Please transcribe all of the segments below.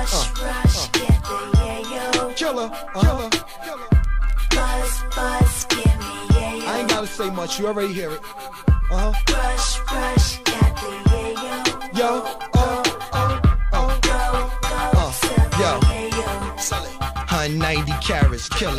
Rush, get the yayo. Killer. Buzz, give me yayo. I ain't gotta say much, you already hear it. Rush, get the yayo. Yo, 190 carats, killer.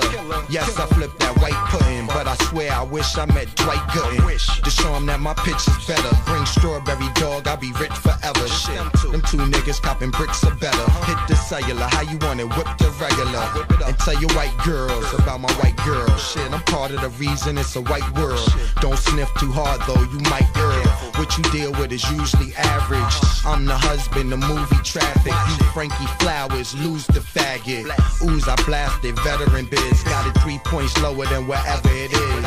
Yes, I flipped that white pudding, but I swear I wish I met Dwight Gooden. To show him that my pitch is better. Bring strawberry dog, I'll be rich forever. Shit, them two niggas copping bricks are better. Hit the cellular, how you want it? Whip the regular. And tell your white girls about my white girl. Shit, I'm part of the reason it's a white world. Don't sniff too hard though, you might err. What you deal with is usually average. I'm the husband, the movie traffic. You Frankie Flowers, lose the faggot. Ooze, I blasted veteran biz. Got it 3 points lower than wherever it is.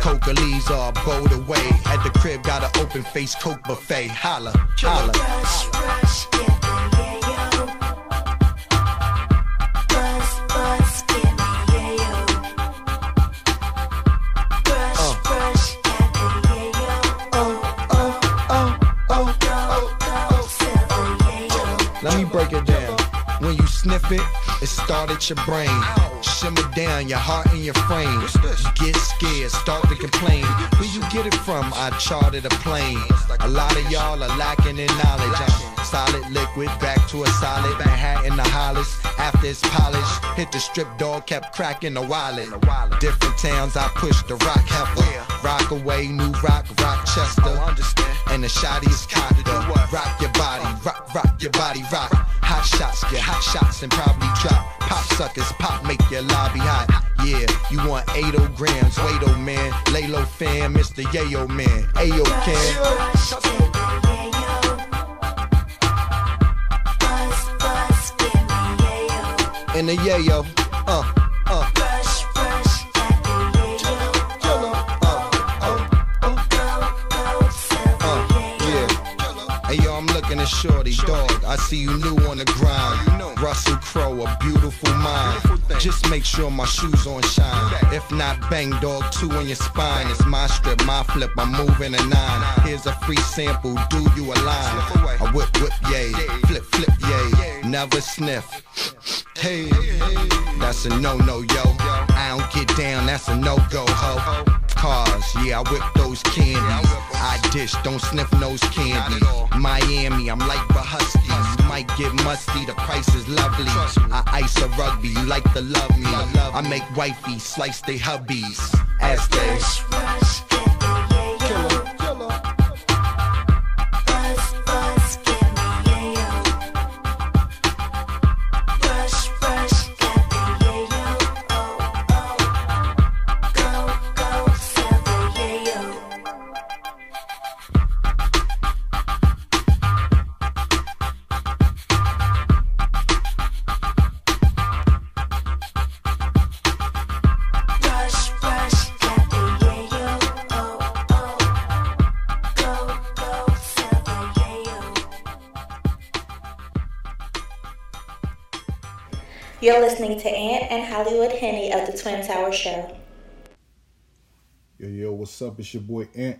Coca leaves are bowled away. At the crib, got an open face Coke buffet. Holla. Rush, get the yayo. Buzz, get me yayo. Rush, get the yayo. Silver yayo. Let me break it down. When you sniff it, it started your brain. Shimmer down your heart and your frame. You get scared, start to complain. Where you get it from? I charted a plane. A lot of y'all are lacking in knowledge. I'm solid liquid, back to a solid. Manhattan the Hollis, after it's polished. Hit the strip dog, kept cracking the wallet. Different towns, I pushed the rock heifer. Rockaway, New Rock, Rochester. And the shotties caught it. Rock your body, rock your body, rock. Hot shots, get hot shots and probably drop. Pop suckers, pop, make your lobby hot. Yeah, you want 80 grams, wait oh man. Lay low fam, Mr. Yayo man. Ayo can. Buzz, give me yayo. In the yayo, Rush, get the yayo. Hey yo, I'm looking at Shorty, dog. I see you new on the grind. Russell Crowe, a beautiful mind. Just make sure my shoes on shine. If not, bang, dog, two on your spine. It's my strip, my flip, I'm moving a nine. Here's a free sample, do you a line? I whip, yay, flip, yay. Never sniff. Hey, that's a no-no, yo. I don't get down, that's a no-go, ho. Cars, yeah, I whip those candies. I dish, don't sniff nose candy. Miami, I'm like the Huskies. Might get musty, the price is lovely. I ice a rugby, you like to love me. I make wifey slice they hubbies. As they rush, get the yayo. Buzz, get me yayo. Rush, get the yayo. Go, silver yayo. You're listening to Ant and Hollywood Henny of the Twin Tower Show. Yo, what's up? It's your boy Ant.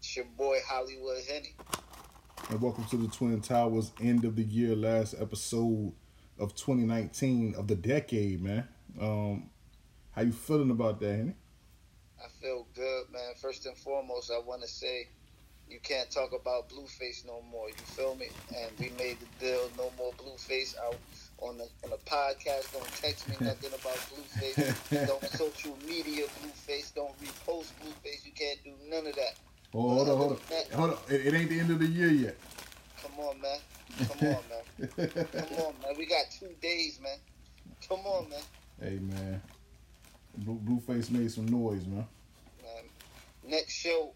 It's your boy Hollywood Henny. And welcome to the Twin Towers end of the year, last episode of 2019 of the decade, man. How you feeling about that, Henny? I feel good, man. First and foremost, I want to say you can't talk about Blueface no more. You feel me? And we made the deal, no more Blueface. On the podcast, don't text me nothing about Blueface. Don't social media Blueface. Don't repost Blueface. You can't do none of that. Hold on. It ain't the end of the year yet. Come on, man. We got 2 days, man. Come on, man. Hey, man. Blueface made some noise, man. Next show,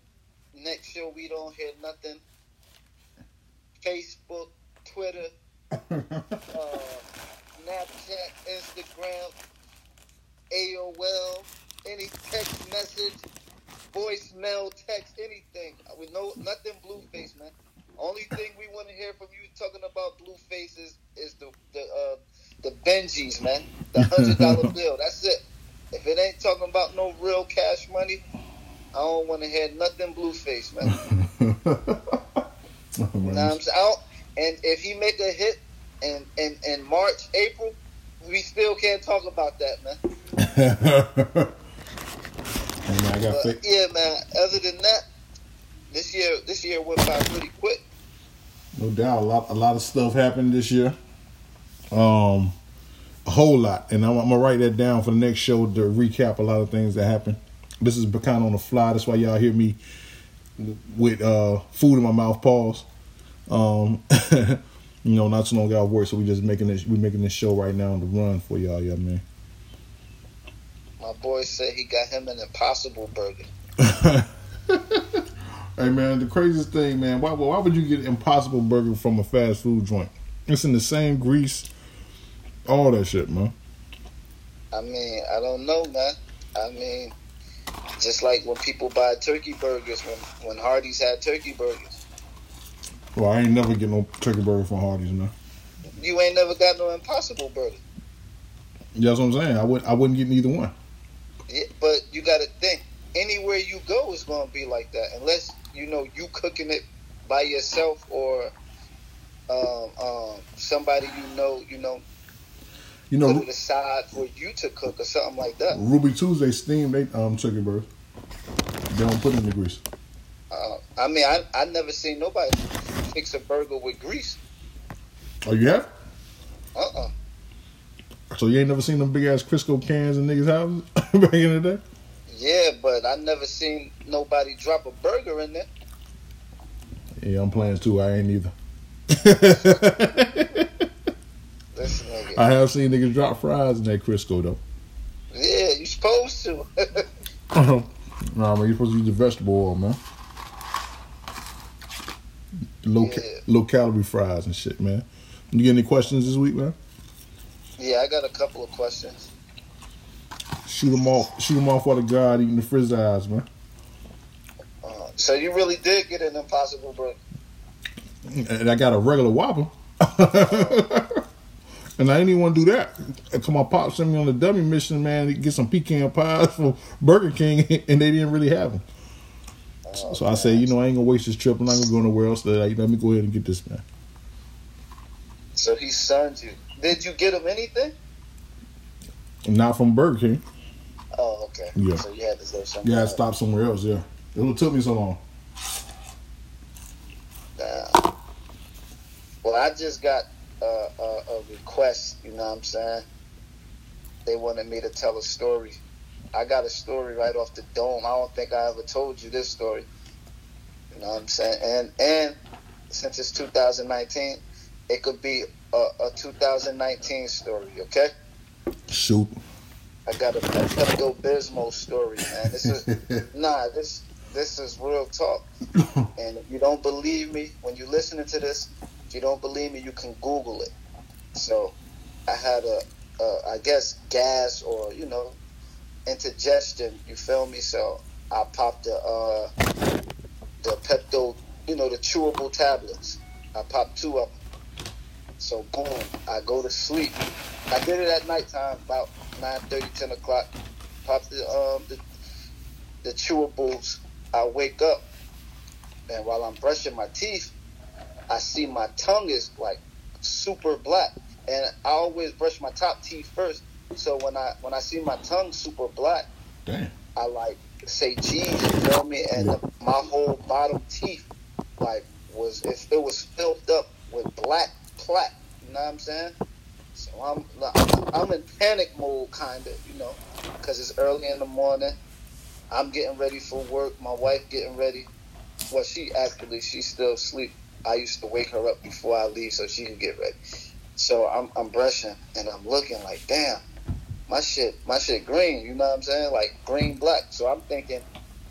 we don't hear nothing. Facebook, Twitter. Snapchat, Instagram, AOL, any text message, voicemail, text, anything. With nothing Blueface, man. Only thing we want to hear from you talking about Blueface is the Benjis, man. The $100 bill. That's it. If it ain't talking about no real cash money, I don't want to hear nothing Blueface, man. Nah, I'm saying. And if he make a hit, in March, April, we still can't talk about that, man. Yeah, man. Other than that, this year went by pretty quick. No doubt, a lot of stuff happened this year. A whole lot, and I'm gonna write that down for the next show to recap a lot of things that happened. This is kind of on the fly. That's why y'all hear me with food in my mouth. Pause. Not too long got work, so we making this show right now on the run for y'all, yeah, man. My boy said he got him an Impossible Burger. Hey, man, the craziest thing, man, why would you get an Impossible Burger from a fast food joint? It's in the same grease, all that shit, man. I mean, I don't know, man. I mean, just like when people buy turkey burgers, when Hardee's had turkey burgers. Well, I ain't never get no turkey burger from Hardee's, man. You ain't never got no Impossible Burger. Yeah, that's what I'm saying. I wouldn't get neither one. Yeah, but you got to think, anywhere you go is going to be like that, unless you cooking it by yourself or somebody put it aside for you to cook or something like that. Ruby Tuesday steamed they turkey burgers. They don't put it in the grease. I mean, I never seen nobody fix a burger with grease. Oh, you have? Uh-uh. So you ain't never seen them big ass Crisco cans in niggas' houses back in the day? Yeah, but I never seen nobody drop a burger in there. Yeah, I'm playing too. I ain't either. I have seen niggas drop fries in that Crisco though. Yeah, you supposed to. Nah, man, you supposed to use the vegetable oil, man. Low calorie fries and shit, man. You get any questions this week, man? Yeah, I got a couple of questions. Shoot them off while the guard eating the frizz-eyes, man. So you really did get an Impossible Burger? And I got a regular Whopper. And I didn't even want to do that. Because my pop sent me on a dummy mission, man, to get some pecan pies from Burger King, and they didn't really have them. So I said, I ain't going to waste this trip. I'm not going to go nowhere else. Let me go ahead and get this, man. So he sons you. Did you get him anything? Not from Burger King. Oh, okay. Yeah. So you had to go somewhere. Yeah, I stopped somewhere else. Yeah, it took me so long. Well, I just got a request. You know what I'm saying? They wanted me to tell a story. I got a story right off the dome. I don't think I ever told you this story. You know what I'm saying? And since it's 2019, it could be a 2019 story, okay? Shoot. I got a Pepto-Bismol story, man. This is this is real talk. And if you don't believe me, when you're listening to this, if you don't believe me, you can Google it. So I had I guess gas or indigestion. You feel me? So I popped the Pepto, the chewable tablets. I popped two of them. So boom, I go to sleep. I did it at nighttime, about 9:30, 10 o'clock. Pop the chewables. I wake up, and while I'm brushing my teeth, I see my tongue is like super black. And I always brush my top teeth first. So when I see my tongue super black, damn, I like say geez, you feel me? And my whole bottom teeth was filled up with black plaque. You know what I'm saying? So I'm in panic mode, kind of, because it's early in the morning. I'm getting ready for work. My wife getting ready. Well, she's still asleep. I used to wake her up before I leave so she can get ready. So I'm brushing and I'm looking like, damn, my shit green. You know what I'm saying? Like green black. So I'm thinking,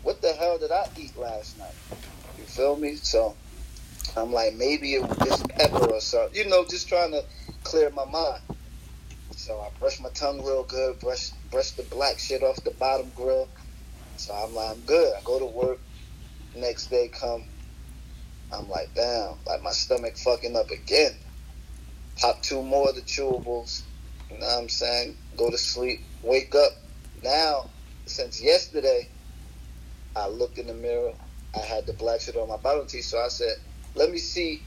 what the hell did I eat last night? You feel me? So I'm like, maybe it was just pepper or something. Just trying to clear my mind. So I brush my tongue real good, brush the black shit off the bottom grill. So I'm like, I'm good. I go to work. Next day come. I'm like, damn, like my stomach fucking up again. Pop two more of the chewables. You know what I'm saying? Go to sleep. Wake up. Now, since yesterday, I looked in the mirror. I had the black shit on my bottom teeth. So I said, let me see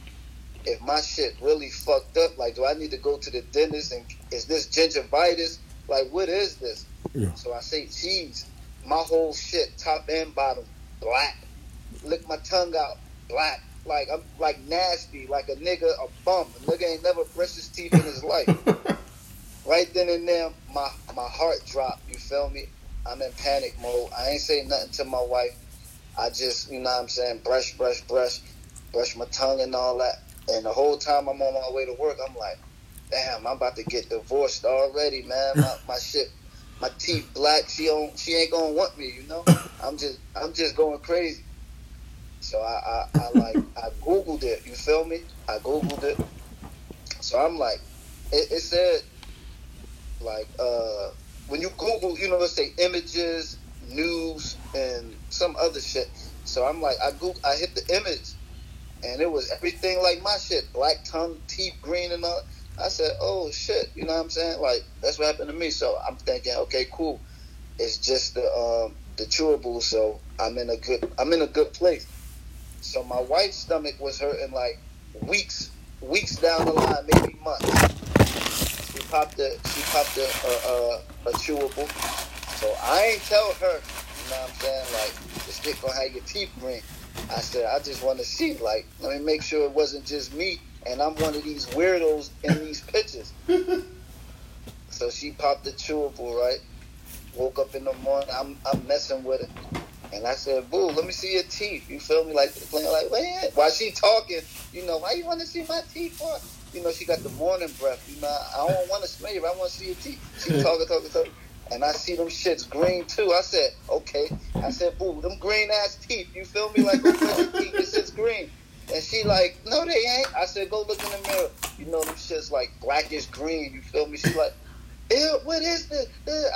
if my shit really fucked up, like, do I need to go to the dentist? And is this gingivitis? Like, what is this? Yeah. So I say cheese. My whole shit, top and bottom, black. Lick my tongue out, black. Like, I'm like nasty, like a nigga, a bum. A nigga ain't never brushed his teeth in his life. Right then and there, my heart dropped, you feel me? I'm in panic mode. I ain't say nothing to my wife. I just, you know what I'm saying, brush my tongue and all that. And the whole time I'm on my way to work, I'm like, damn, I'm about to get divorced already, man. My shit, my teeth black. She ain't gonna want me, you know. I'm just going crazy. So I Googled it. You feel me? I Googled it. So I'm like, it said, like, when you Google, you know, let's say images, news, and some other shit. So I'm like, I hit the image, and it was everything like my shit: black tongue, teeth green, and all. I said, oh, shit, you know what I'm saying? Like, that's what happened to me. So I'm thinking, okay, cool. It's just the chewable, so I'm in a good place. So my wife's stomach was hurting, like, weeks down the line, maybe months. She popped a chewable. So I ain't tell her, you know what I'm saying, like, this shit gonna have your teeth green. I said, I just want to see, like, let me make sure it wasn't just me. And I'm one of these weirdos in these pictures. So she popped the chewable, right? Woke up in the morning. I'm messing with it. And I said, boo, let me see your teeth. You feel me? Like, playing like, man, while she talking, you know, why you want to see my teeth for? You know, she got the morning breath. You know, I don't want to smell you, but I want to see your teeth. She talking. And I see them shits green, too. I said, okay. I said, boo, them green-ass teeth. You feel me? Like, what's your teeth? This shit's green. And she like, no, they ain't. I said, go look in the mirror. You know, them shit's like blackish green. You feel me? She like, ew, what is this?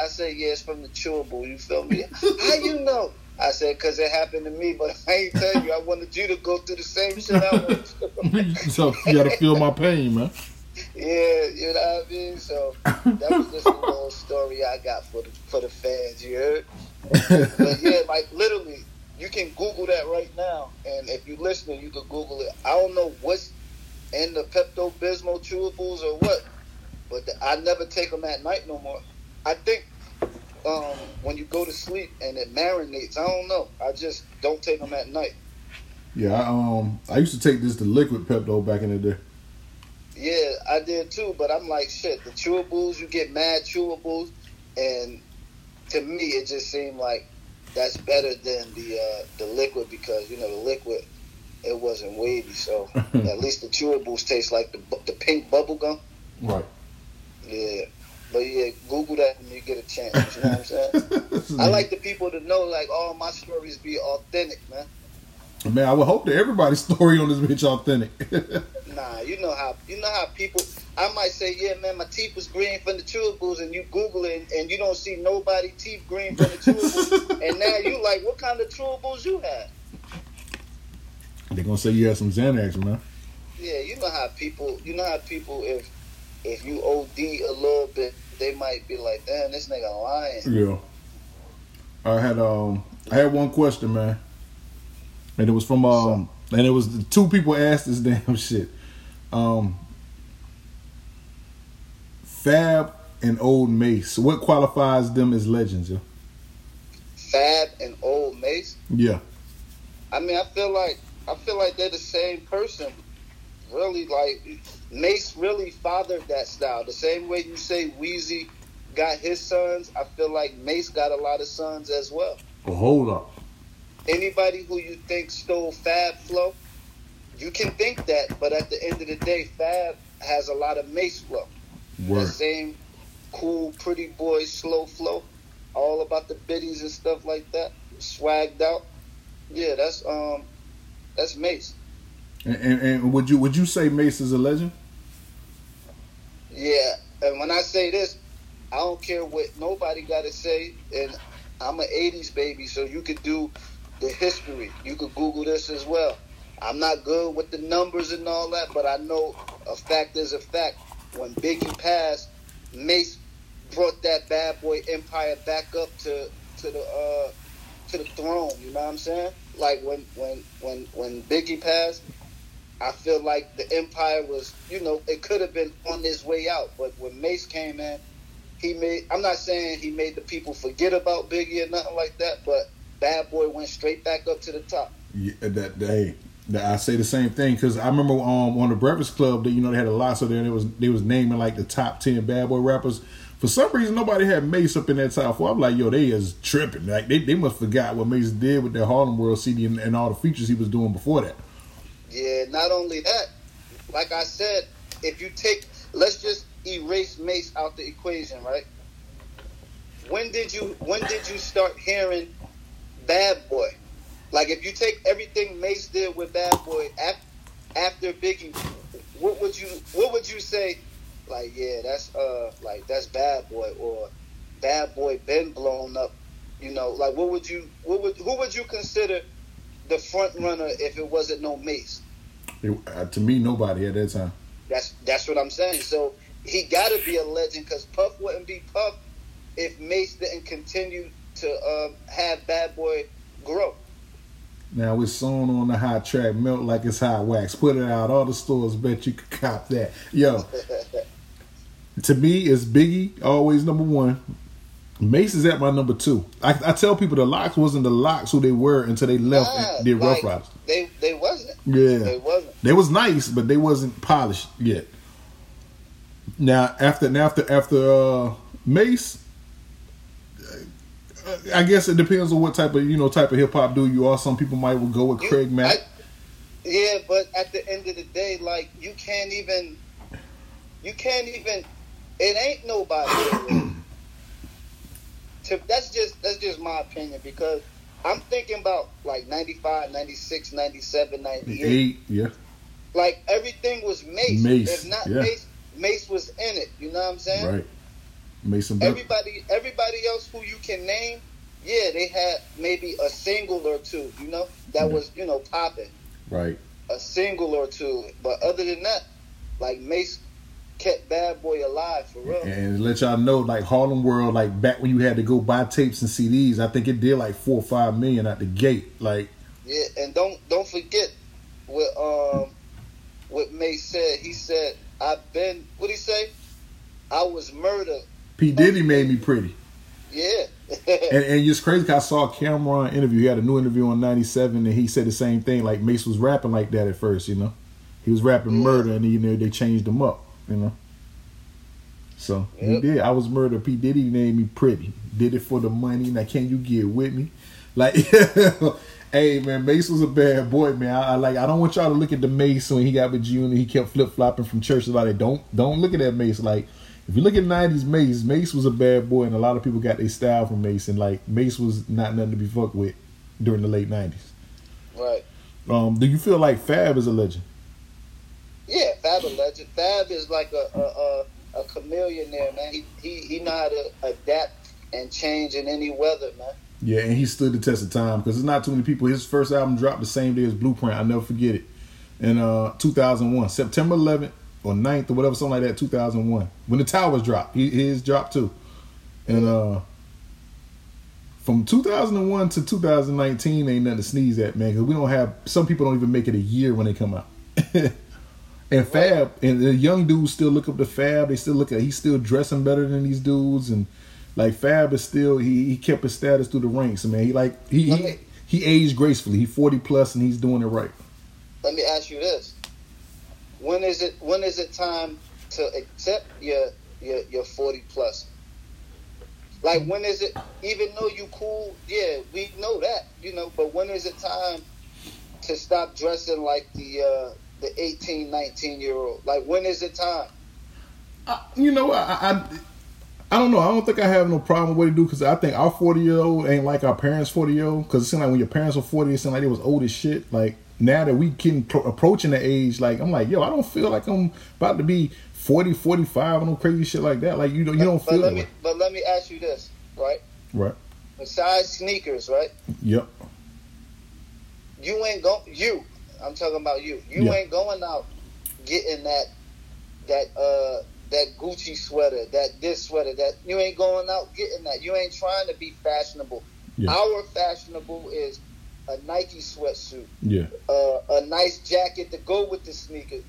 I said, yeah, it's from the chewable. You feel me? How you know? I said, because it happened to me, but I ain't tell you. I wanted you to go through the same shit I was. So you got to feel my pain, man. Yeah, you know what I mean? So that was just a little story I got for the fans, you heard? But yeah, like literally. You can Google that right now, and if you're listening, you can Google it. I don't know what's in the Pepto-Bismol chewables or what, but I never take them at night no more. I think when you go to sleep and it marinates, I don't know. I just don't take them at night. Yeah, I used to take the liquid Pepto back in the day. Yeah, I did too, but I'm like, shit, the chewables, you get mad chewables, and to me, it just seemed like, that's better than the liquid because, you know, the liquid, it wasn't wavy. So at least the chewables taste like the pink bubble gum. Right. Yeah. But yeah, Google that when you get a chance. You know what I'm saying? I like the people to know, like, all my stories be authentic, man. Man, I would hope that everybody's story on this bitch authentic. Nah, you know how people, I might say, yeah, man, my teeth was green from the chewables, and you Google it, and you don't see nobody teeth green from the chewables, and now you like, what kind of chewables you had? They're gonna say you had some Xanax, man. Yeah, you know how people, if you OD a little bit, they might be like, damn, this nigga lying. Yeah. I had one question, man. And it was from and it was the two people asked this damn shit. Fab and Old Mace. What qualifies them as legends, yo? Fab and Old Mace? Yeah. I mean, I feel like they're the same person. Really, like, Mace really fathered that style. The same way you say Wheezy got his sons, I feel like Mace got a lot of sons as well. Well, hold up. Anybody who you think stole Fab flow, you can think that, but at the end of the day, Fab has a lot of Mace flow. Word. The same cool, pretty boy, slow flow, all about the biddies and stuff like that, swagged out. Yeah, that's Mace. And would you say Mace is a legend? Yeah, and when I say this, I don't care what nobody got to say, and I'm an 80s baby, so you could do the history. You could Google this as well. I'm not good with the numbers and all that, but I know a fact is a fact. When Biggie passed, Mace brought that Bad Boy empire back up to the throne. You know what I'm saying? Like when Biggie passed, I feel like the Empire was, you know, it could have been on its way out. But when Mace came in, he made, I'm not saying he made the people forget about Biggie or nothing like that, but Bad Boy went straight back up to the top. Yeah, that day. I say the same thing, because I remember on the Breakfast Club, that, you know, they had a lot, so then they was naming like the top 10 Bad Boy rappers. For some reason, nobody had Mace up in that top 4. I'm like, yo, they is tripping. Like they must forgot what Mace did with their Harlem World CD and all the features he was doing before that. Yeah, not only that, like I said, if you take, let's just erase Mace out the equation, right? When did you start hearing Bad Boy? Like, if you take everything Mace did with Bad Boy after Biggie, what would you say? Like, yeah, that's Bad Boy, or Bad Boy been blown up, you know? Like, who would you consider the front runner if it wasn't no Mace? To me, nobody at that time. That's what I'm saying. So he got to be a legend, because Puff wouldn't be Puff if Mace didn't continue to have Bad Boy grow. Now it's sewn on the hot track, melt like it's hot wax. Put it out, all the stores, bet you could cop that. Yo, to me, it's Biggie, always number one. Mace is at my number two. I tell people the Locks wasn't the Locks who they were until they left and did Rough Riders. They wasn't. Yeah. They wasn't. They was nice, but they wasn't polished yet. Now, after Mace, I guess it depends on what type of hip hop dude you are. Some people might go with Craig Mack. Yeah, but at the end of the day, like, you can't even. It ain't nobody. That's just my opinion, because I'm thinking about like 95, 96, 97, 98. 8, yeah. Like, everything was Mace. If not Mace was in it. You know what I'm saying? Right. Mason. Everybody else who you can name, yeah, they had maybe a single or two, you know, that was, you know, popping. Right. A single or two, but other than that, like, Mace kept Bad Boy alive for real. And to let y'all know, like, Harlem World, like, back when you had to go buy tapes and CDs, I think it did like 4 or 5 million out the gate. Like, yeah, and don't forget what Mace said. He said, I was murdered. P. Diddy made me pretty. Yeah. and it's crazy, cause I saw a Cam'ron interview. He had a new interview on 97, and he said the same thing. Like, Mace was rapping like that at first, you know. He was rapping murder, and, you know, they changed him up, you know. So, he did. I was murdered. P. Diddy made me pretty. Did it for the money. Now, can you get with me? Like, hey, man, Mace was a bad boy, man. I don't want y'all to look at the Mace when he got with you, and he kept flip-flopping from church. Like, don't look at that Mace. Like, if you look at 90s Mace was a bad boy, and a lot of people got their style from Mace, and like, Mace was not nothing to be fucked with during the late 90s. Right. Do you feel like Fab is a legend? Yeah, Fab a legend. Fab is like a chameleon there, man. He know how to adapt and change in any weather, man. Yeah, and he stood the test of time, because there's not too many people. His first album dropped the same day as Blueprint. I'll never forget it. In 2001, September 11th. Or 9th or whatever, something like that, 2001. When the Towers dropped, his dropped too. And from 2001 to 2019, ain't nothing to sneeze at, man. Because we don't have, some people don't even make it a year when they come out. And Fab, and the young dudes still look up to Fab. They still look at, he's still dressing better than these dudes. And like, Fab is still, he kept his status through the ranks, man. He aged gracefully. He 40 plus and he's doing it right. Let me ask you this. When is it time to accept your 40 plus? Like, when is it, even though you cool, yeah, we know that, you know, but when is it time to stop dressing like the 18, 19-year-old? Like, when is it time? I don't know. I don't think I have no problem with what they do, because I think our 40-year-old ain't like our parents' 40-year-old, because it seemed like when your parents were 40, it seemed like they was old as shit, like. Now that we can approaching the age, like, I'm like, yo, I don't feel like I'm about to be 40, 45, and no crazy shit like that. Like, you don't feel that way. But let me ask you this, right? Right. Besides sneakers, right? Yep. I'm talking about you. You ain't going out getting that Gucci sweater, that you ain't going out getting that. You ain't trying to be fashionable. Yeah. Our fashionable is a Nike sweatsuit, a nice jacket to go with the sneakers.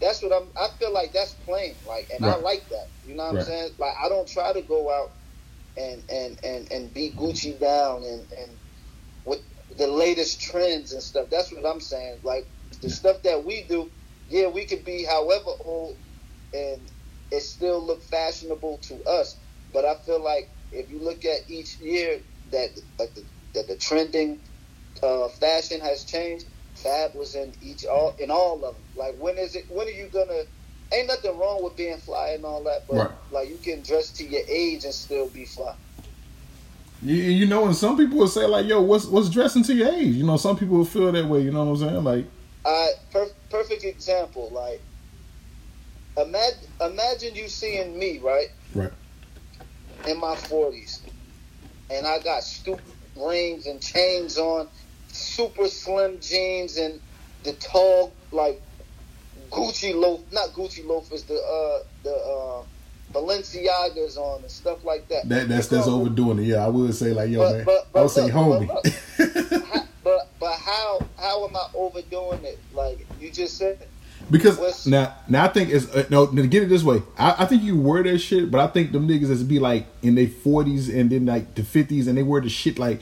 That's what I'm. I feel like that's plain, like, and I like that. You know what I'm saying? Like, I don't try to go out and be Gucci down and with the latest trends and stuff. That's what I'm saying. Like the stuff that we do, yeah, we could be however old and it still look fashionable to us. But I feel like if you look at each year that the trending fashion has changed. Fab was in all of them. like when are you gonna, ain't nothing wrong with being fly and all that, but like you can dress to your age and still be fly. You know, and some people will say like, yo, what's dressing to your age? You know, some people will feel that way, you know what I'm saying? Like perfect example, like imagine you seeing me, right in my 40s, and I got stupid rings and chains on, super slim jeans, and the tall like not Gucci loafers, the Balenciagas on and stuff like that. That's overdoing it. Yeah, I would say like, yo, but, man, but I would say homie. But how am I overdoing it? Like you just said. Because now I think it's to get it this way. I think you wear that shit, but I think them niggas is be like in their 40s and then like the 50s, and they wear the shit like.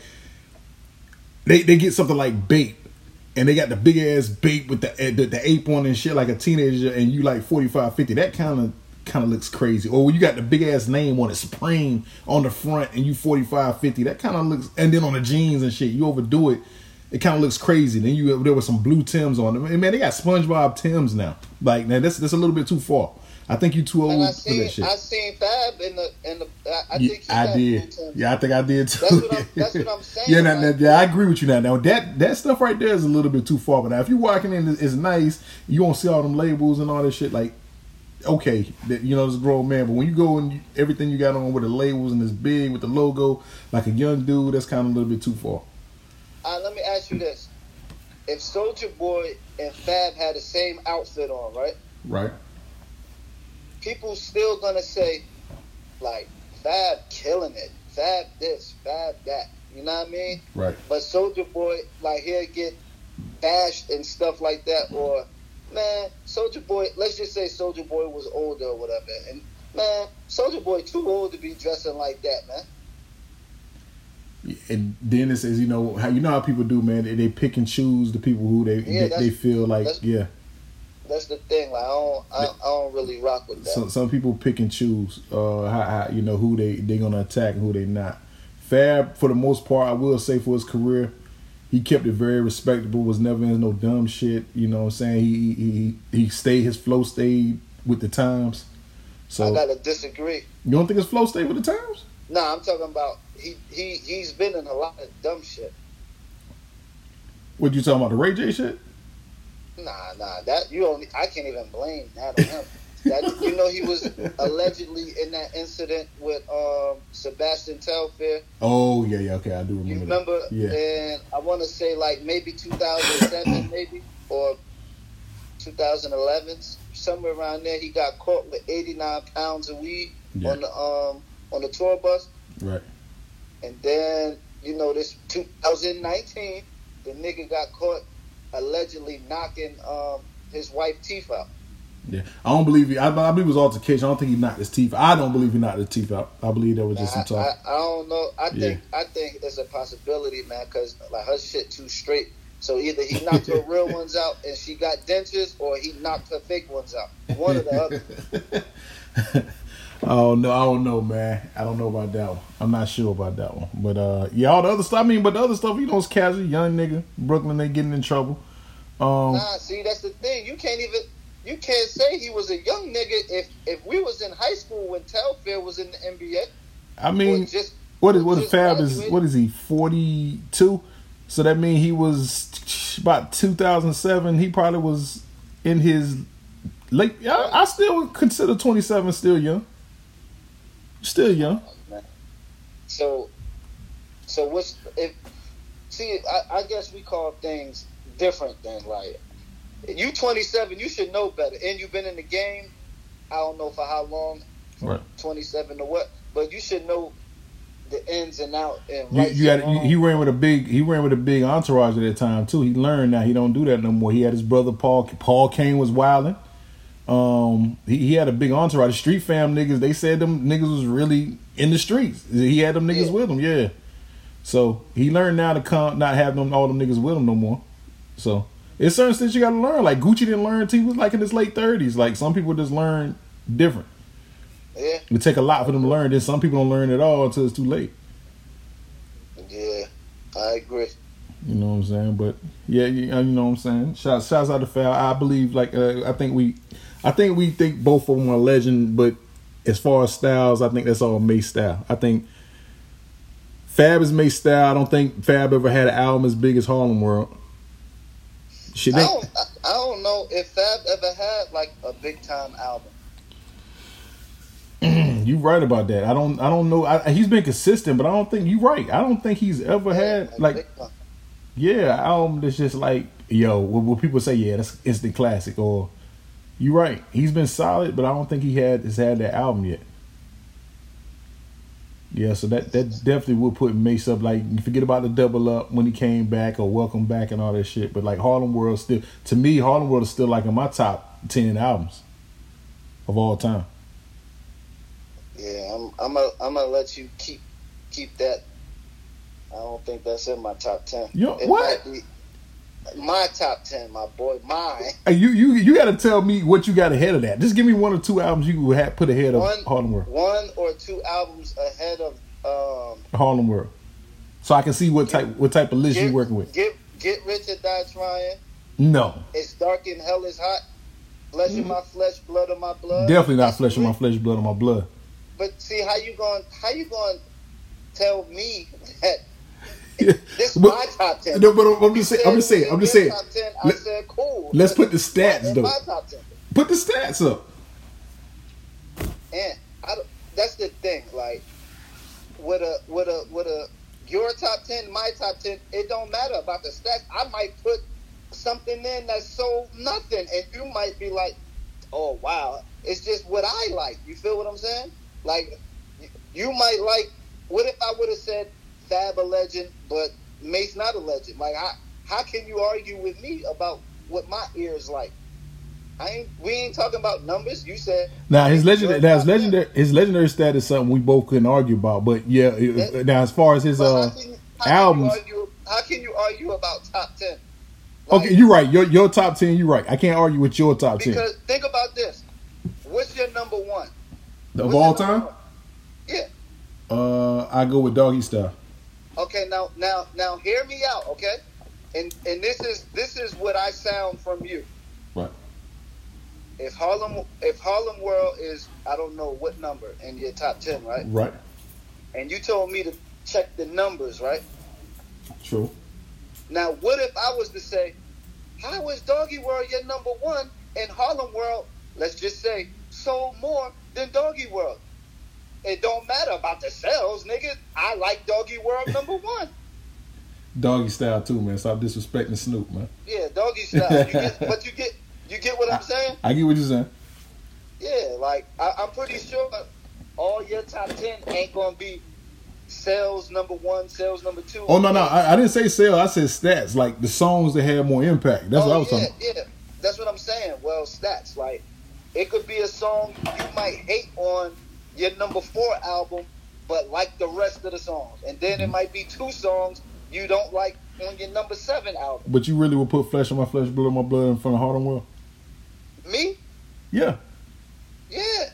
They get something like bait, and they got the big ass bait with the ape on and shit like a teenager, and you like 45, 50. That kind of looks crazy. Or when you got the big ass name on it, Supreme on the front, and you 45, 50. That kind of looks, and then on the jeans and shit, you overdo it. It kind of looks crazy. Then you there was some blue Timbs on them. And man, they got SpongeBob Timbs now. Like now, that's a little bit too far. I think you too old for that shit. I seen Fab in the. I think he did. Yeah, I think I did too. That's what I'm saying. Yeah, I agree with you now. Now that stuff right there is a little bit too far. But now, if you walking in, it's nice. You won't see all them labels and all that shit. Like, okay, this grown man. But when you go and everything you got on with the labels and this big with the logo, like a young dude, that's kind of a little bit too far. Let me ask you this: if Soulja Boy and Fab had the same outfit on, right? Right. People still gonna say, like, Fab killing it, Fab this, Fab that. You know what I mean? Right. But Soulja Boy, like, he'll get bashed and stuff like that. Or, man, Soulja Boy. Let's just say Soulja Boy was older or whatever. And man, Soulja Boy too old to be dressing like that, man. And then it says, you know how people do, man. They pick and choose the people who they feel like, yeah. That's the thing. Like I don't really rock with that. Some people pick and choose how who they gonna attack and who they not. Fab, for the most part, I will say for his career, he kept it very respectable. Was never in no dumb shit. You know what I'm saying? He stayed, his flow stayed with the times. So I gotta disagree. You don't think his flow stayed with the times? Nah, I'm talking about he's been in a lot of dumb shit. What you talking about, the Ray J shit? Nah, that you only. I can't even blame that on him. That, he was allegedly in that incident with Sebastian Telfair. Oh yeah, okay, I do remember. You remember? That. Yeah. And I want to say like maybe 2007, maybe or 2011, somewhere around there. He got caught with 89 pounds of weed on the tour bus. Right. And then this 2019, the nigga got caught. Allegedly knocking his wife's teeth out. Yeah, I don't believe he. I believe it was altercation. I don't think he knocked his teeth. I don't believe he knocked his teeth out. I believe that was just some talk. I don't know. I think it's a possibility, man. Because like her shit too straight. So either he knocked her real ones out and she got dentures, or he knocked her fake ones out. One or the other. I don't know, man. I don't know about that one. I'm not sure about that one. But all the other stuff. But the other stuff, it's casual, young nigga, Brooklyn. They getting in trouble. See, that's the thing. You can't say he was a young nigga if we was in high school when Telfair was in the NBA. I mean, Fab graduated. What is he, 42? So that means he was about 2007. He probably was in his late. I still would consider 27 still young. Still young. So what's if? See, I guess we call things different than like you. 27, you should know better, and you've been in the game. I don't know for how long. Right. 27 to what? But you should know the ins and out. And he ran with a big entourage at that time too. He learned now he don't do that no more. He had his brother Paul. Paul Kane was wilding. He had a big entourage. Street fam niggas. They said them niggas was really in the streets. He had them niggas with him. Yeah. So he learned now to come not have them all them niggas with him no more. So it's certain things you gotta learn. Like Gucci didn't learn till he was like in his late 30s. Like some people just learn different. Yeah. It take a lot for them to learn. Then some people don't learn at all until it's too late. Yeah, I agree. You know what I'm saying? But yeah, you know what I'm saying. Shouts out to Fab. I believe like I think we think both of them are legend. But as far as styles, I think that's all Mace style. I think Fab is Mace style. I don't think Fab ever had an album as big as Harlem World. I don't know if Fab ever had like a big time album. You're right about that. I don't know. He's been consistent, but I don't think you're right. I don't think he's ever had like, yeah, album that's just like, yo, what people say, yeah, that's instant classic. Or you're right. He's been solid, but I don't think he has had that album yet. Yeah, so that definitely would put Mace up. Like, you forget about the Double Up when he came back or Welcome Back and all that shit. But like Harlem World still, to me, Harlem World is still like in my top 10 albums of all time. Yeah, I'm gonna let you keep that. I don't think that's in my top 10. What? My top 10, my boy, mine. You got to tell me what you got ahead of that. Just give me one or two albums you would have put ahead of Harlem World. One or two albums ahead of Harlem World, so I can see what type of list you're working with. Get Rich or Die Trying. No. It's Dark and Hell is Hot. Flesh of My Flesh, Blood of My Blood. Definitely not Flesh of My Flesh, Blood of My Blood. But see, how you going to tell me that this is my top 10? No, but I'm just saying. Top 10, I said, cool. Let's put the stats, though. My top 10. Put the stats up. And that's the thing. Like, with your top 10, my top 10, it don't matter about the stats. I might put something in that's so nothing. And you might be like, oh, wow. It's just what I like. You feel what I'm saying? Like, you might like, what if I would have said Fab a legend, but Mace not a legend? Like, how can you argue with me about what my ears like? We ain't talking about numbers. You said now his legendary status is something we both couldn't argue about. But yeah, now as far as his albums, how can you argue about top 10? Like, okay, you're right. Your top 10, you're right. I can't argue with your top 10 because think about this. What's your number one? Of all time? One? Yeah. I go with Doggystyle. Okay, now hear me out, okay? And this is what I sound from you. Right. If Harlem World is, I don't know what number in your top 10, right? Right. And you told me to check the numbers, right? True. Now what if I was to say, how is Doggy World your number one and Harlem World, let's just say, sold more than Doggy World? It don't matter about the sales, nigga. I like Doggy World number one. Doggystyle too, man. Stop disrespecting Snoop, man. Yeah, Doggystyle. But you get what I'm saying? I get what you're saying. Yeah, like I'm pretty sure all your top 10 ain't gonna be sales number one, sales number two. Oh no, I didn't say sales. I said stats. Like the songs that had more impact. That's what I was talking about. Yeah, that's what I'm saying. Well, stats, like. It could be a song you might hate on your number 4 album, but like the rest of the songs. And then it might be 2 songs you don't like on your number 7 album. But you really would put Flesh on My Flesh, Blood on My Blood in front of Harlem World? Me? Yeah. Yeah.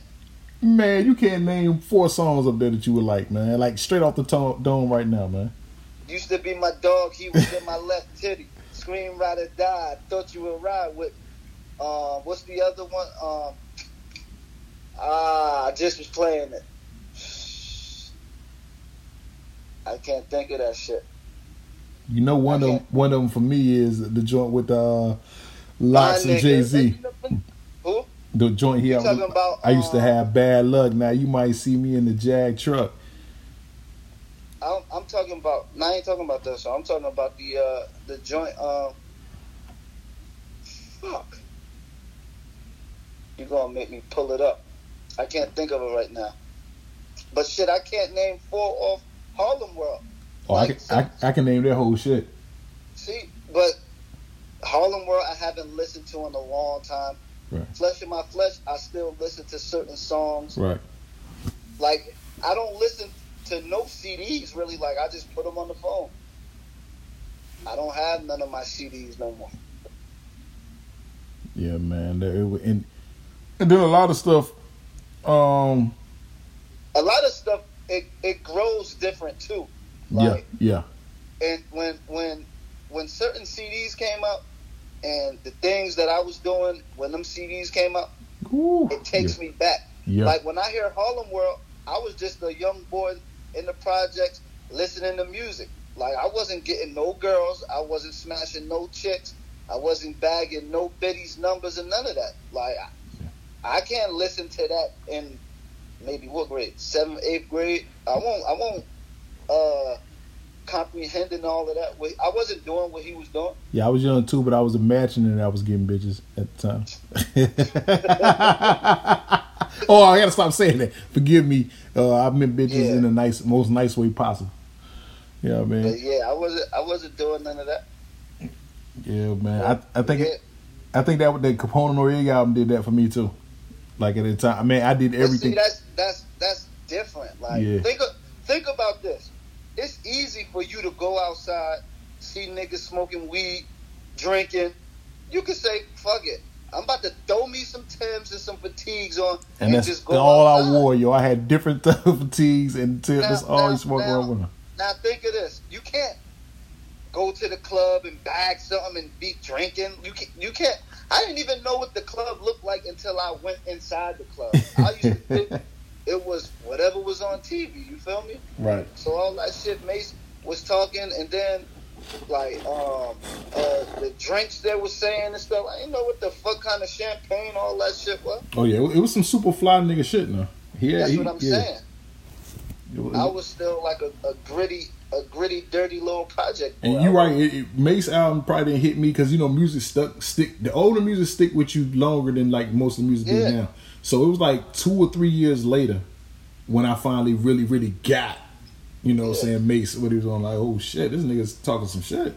Man, you can't name 4 songs up there that you would like, man. Like straight off the dome right now, man. Used to be my dog, he was in my left titty. Scream, ride or die, thought you would ride with. What's the other one? I just was playing it. I can't think of that shit. You know, one of them for me is the joint with Lox and Jay-Z. Who? The joint he talking about? I used to have bad luck. Now you might see me in the Jag truck. I'm talking about. Now I ain't talking about that song. I'm talking about the joint. Fuck. You're going to make me pull it up. I can't think of it right now. But shit, I can't name 4 off Harlem World. Oh, like, I can name their whole shit. See, but Harlem World I haven't listened to in a long time. Right. Flesh in My Flesh, I still listen to certain songs. Right. Like, I don't listen to no CDs, really. Like, I just put them on the phone. I don't have none of my CDs no more. Yeah, man. And then a lot of stuff... a lot of stuff, it grows different, too. Like, yeah. And when certain CDs came out, and the things that I was doing when them CDs came out, ooh, it takes me back. Yeah. Like, when I hear Harlem World, I was just a young boy in the projects listening to music. Like, I wasn't getting no girls. I wasn't smashing no chicks. I wasn't bagging no biddies' numbers and none of that. Like, I can't listen to that in maybe what grade? 7th, 8th grade? I won't comprehend and all of that. I wasn't doing what he was doing. Yeah, I was young too, but I was imagining that I was getting bitches at the time. Oh, I gotta stop saying that. Forgive me. I meant bitches in the most nice way possible. Yeah, man. But yeah, I wasn't doing none of that. Yeah, man. I think that with the Capone and Noriega album did that for me too. Like at the time, I mean, I did everything. See, that's different. Like think about this. It's easy for you to go outside, see niggas smoking weed, drinking. You can say, "Fuck it, I'm about to throw me some Timbs and some fatigues on," and that's just go all outside. I wore, yo. I had different fatigues and Timbs. That's all you smoke around with. Now think of this: you can't go to the club and bag something and be drinking. You can't. I didn't even know what the club looked like until I went inside the club. I used to think it was whatever was on TV. You feel me? Right. So all that shit Mace was talking, and then like the drinks they were saying and stuff. I didn't know what the fuck kind of champagne all that shit was. Oh yeah, it was some super fly nigga shit. Now that's what I'm saying. I was still like a gritty, dirty little project. Boy. And you're right. Mace album probably didn't hit me because, you know, music stick. The older music stick with you longer than like most of the music is now. So it was like 2 or 3 years later when I finally really, really got, you know what I'm saying, Mace, what he was on. Like, oh shit, this nigga's talking some shit.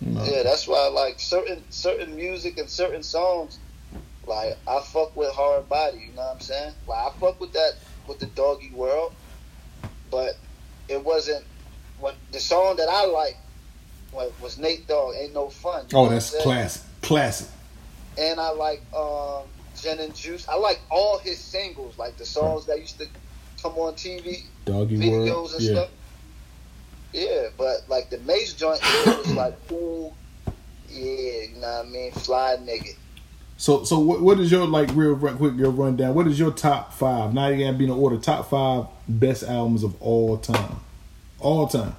You know? Yeah, that's why like certain music and certain songs, like I fuck with Hard Body, you know what I'm saying? Like I fuck with that, with the Doggy World, but it wasn't what the song that I like was Nate Dogg, Ain't No Fun. Oh, that's classic. And I like Gin and Juice. I like all his singles, like the songs that used to come on TV, Doggy videos World. And stuff. Yeah, but like the Mace joint, it was like, ooh, yeah, you know what I mean? Fly nigga. So what is your, like, real rundown? What is your top five? Now you gotta be in order. Top five best albums of all time. All time.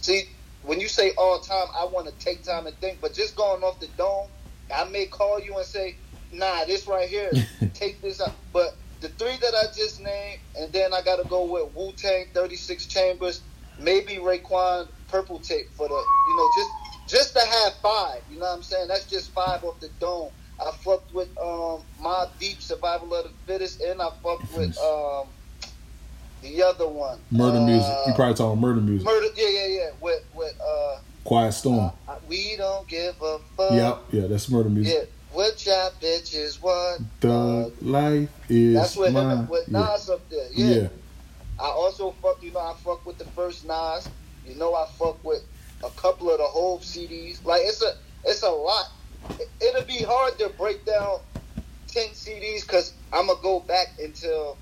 See, when you say all time, I want to take time and think. But just going off the dome, I may call you and say, nah, this right here, take this out. But the three that I just named, and then I gotta go with Wu-Tang, 36 Chambers, maybe Raekwon, Purple Tape for the, you know, just to have five. You know what I'm saying? That's just five off the dome. I fucked with my Deep, Survival of the Fittest, and I fucked with the other one. Murder Music. You probably talking Murder Music. Murder, yeah. With Quiet Storm. We don't give a fuck. Yeah, that's Murder Music. Yeah, what y'all bitches want? The life is that's with mine. Him with Nas up there. Yeah. I also fucked. You know, I fucked with the first Nas. You know, I fucked with a couple of the whole CDs. Like it's a lot. It'll be hard to break down 10 CDs because I'm going to go back until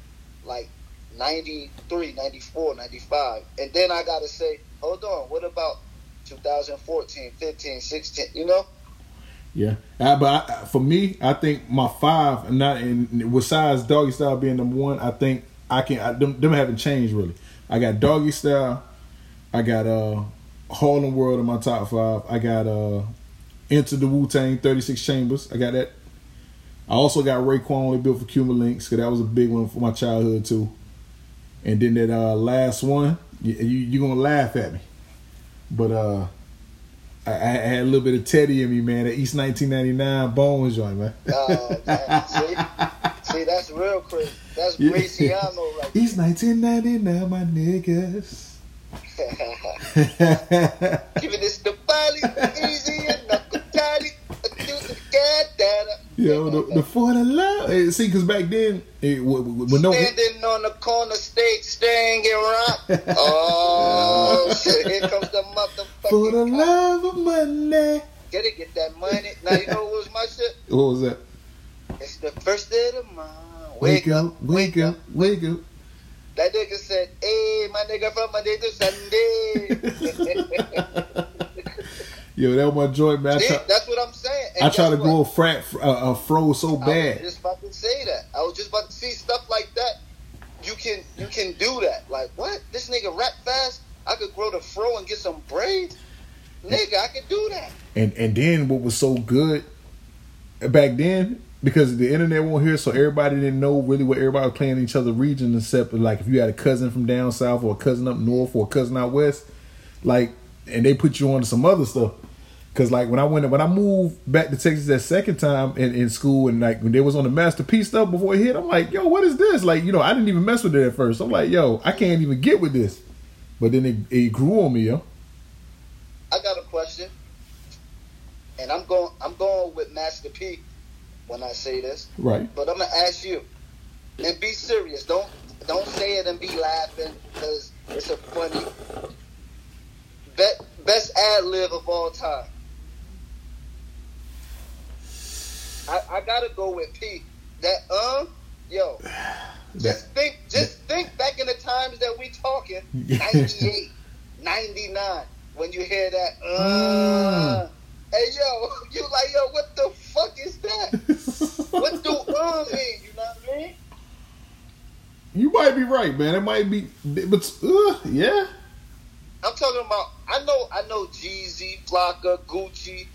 like 93, 94, 95. And then I got to say, hold on, what about 2014, 15, 16, you know? Yeah. But for me, I think my five, besides Doggystyle being number one, I think them haven't changed really. I got Doggystyle. I got Harlem World in my top five. I got... Into the Wu-Tang 36 Chambers. I got that. I also got Raekwon, Only Built for Cuban Linx, because that was a big one for my childhood too. And then that last one, you're going to laugh at me. But I had a little bit of Teddy in me, man. That East 1999 Bones joint, man. Oh, man. See, that's real crazy. That's Graciano right there. East 1999, my niggas. Giving this to Bali, easy and knuckle tidy. Yo, the for the love. See, because back then, standing on the corner stage, staring at rock. Oh, shit, here comes the motherfucker. For the love of money. Gotta get that money. Now, you know what was my shit? What was that? It's the first day of the month. Wake up. That nigga said, hey, my nigga, from Monday to Sunday. Yo, that was my joint, man. That's what I'm saying. And I try to grow a fro so bad. I was just about to say that. I was just about to see stuff like that. You can do that. Like, what? This nigga rap fast? I could grow the fro and get some braids? Nigga, I could do that. And then what was so good back then, because the internet won't hear, so everybody didn't know really what everybody was playing in each other's region, except like if you had a cousin from down south or a cousin up north or a cousin out west, like, and they put you on to some other stuff. Cause like when I moved back to Texas that second time in school, and like when they was on the Master P stuff before it hit, I'm like, yo, what is this? Like, you know, I didn't even mess with it at first. I'm like, yo, I can't even get with this. But then it grew on me, yo. I got a question, and I'm going with Master P when I say this, right? But I'm gonna ask you, and be serious. Don't say it and be laughing, cause it's a funny. Best ad-lib of all time. I gotta go with P. That yo. Just think back in the times that we talking, 98, 99, when you hear that hey yo, you like, yo, what the fuck is that? What do mean? You know what I mean? You might be right, man. It might be, but yeah. I'm talking about, I know Jeezy, Flocka, Gucci,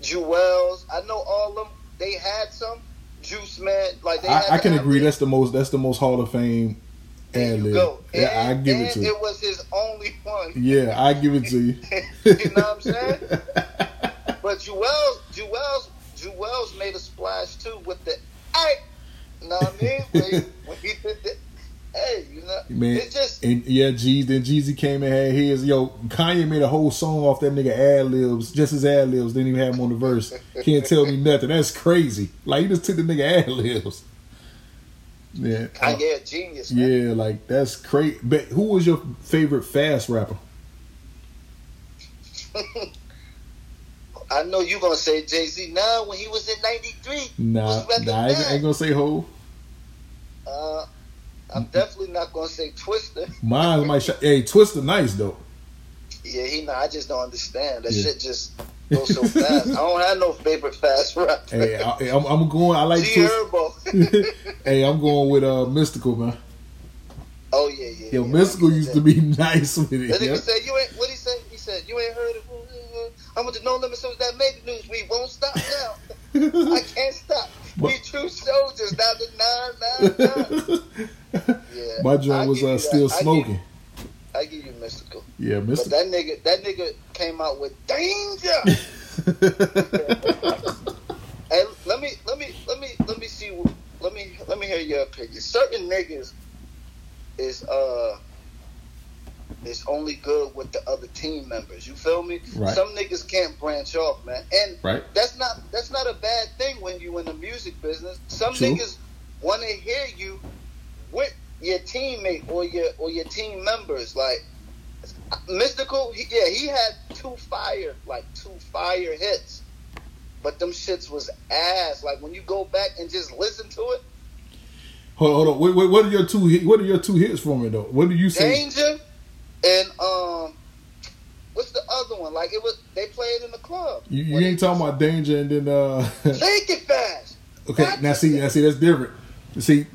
Jewels. I know all of them. They had some. Juice Man. Like, I can agree. That's the most Hall of Fame ad-lib. Yeah, I give it to you. It was his only one. Yeah, I give it to you. You know what I'm saying? But Jewels made a splash too with the, hey, you know what I mean? When he did that. Hey, you know, man, it's just, and yeah, then Jeezy came and had his. Yo, Kanye made a whole song off that nigga ad-libs, just his ad-libs. Didn't even have him on the verse. Can't tell me nothing. That's crazy. Like, you just took the nigga ad-libs. Yeah, Kanye a genius, man. Yeah, like, that's crazy. But who was your favorite fast rapper? I know you gonna say Jay-Z. Now, when he was in '93, nah, I ain't gonna say who. I'm definitely not gonna say Twister. Mine might. Hey, Twister, nice though. Yeah, he. Nah, I just don't understand that shit. Just goes so fast. I don't have no favorite fast rap. Hey, I'm going. I like Herbo. Hey, I'm going with Mystical, man. Oh yeah. Yo, Mystical used to be nice with it. That nigga said, "You ain't." What he said? He said, "You ain't heard of who? I'm with the No Limit Soldiers that made the news. We won't stop now. I can't stop. We true soldiers. Now the 999." Yeah, my joint was Still Smoking. I give you Mystical. Yeah, Mystical. But that nigga came out with Danger. Hey, let me see. Let me hear your opinion. Certain niggas is only good with the other team members. You feel me? Right. Some niggas can't branch off, man, and that's not a bad thing when you in the music business. Some niggas want to hear you with your teammate or your team members. Like Mystical, he had two fire hits, but them shits was ass. Like when you go back and just listen to it. Hold on. Wait, what are your two hits from it though? What do you say? Danger and what's the other one? Like it was, they played in the club. You ain't talking about Danger and then Take It Fast. Okay, now see that's different. See.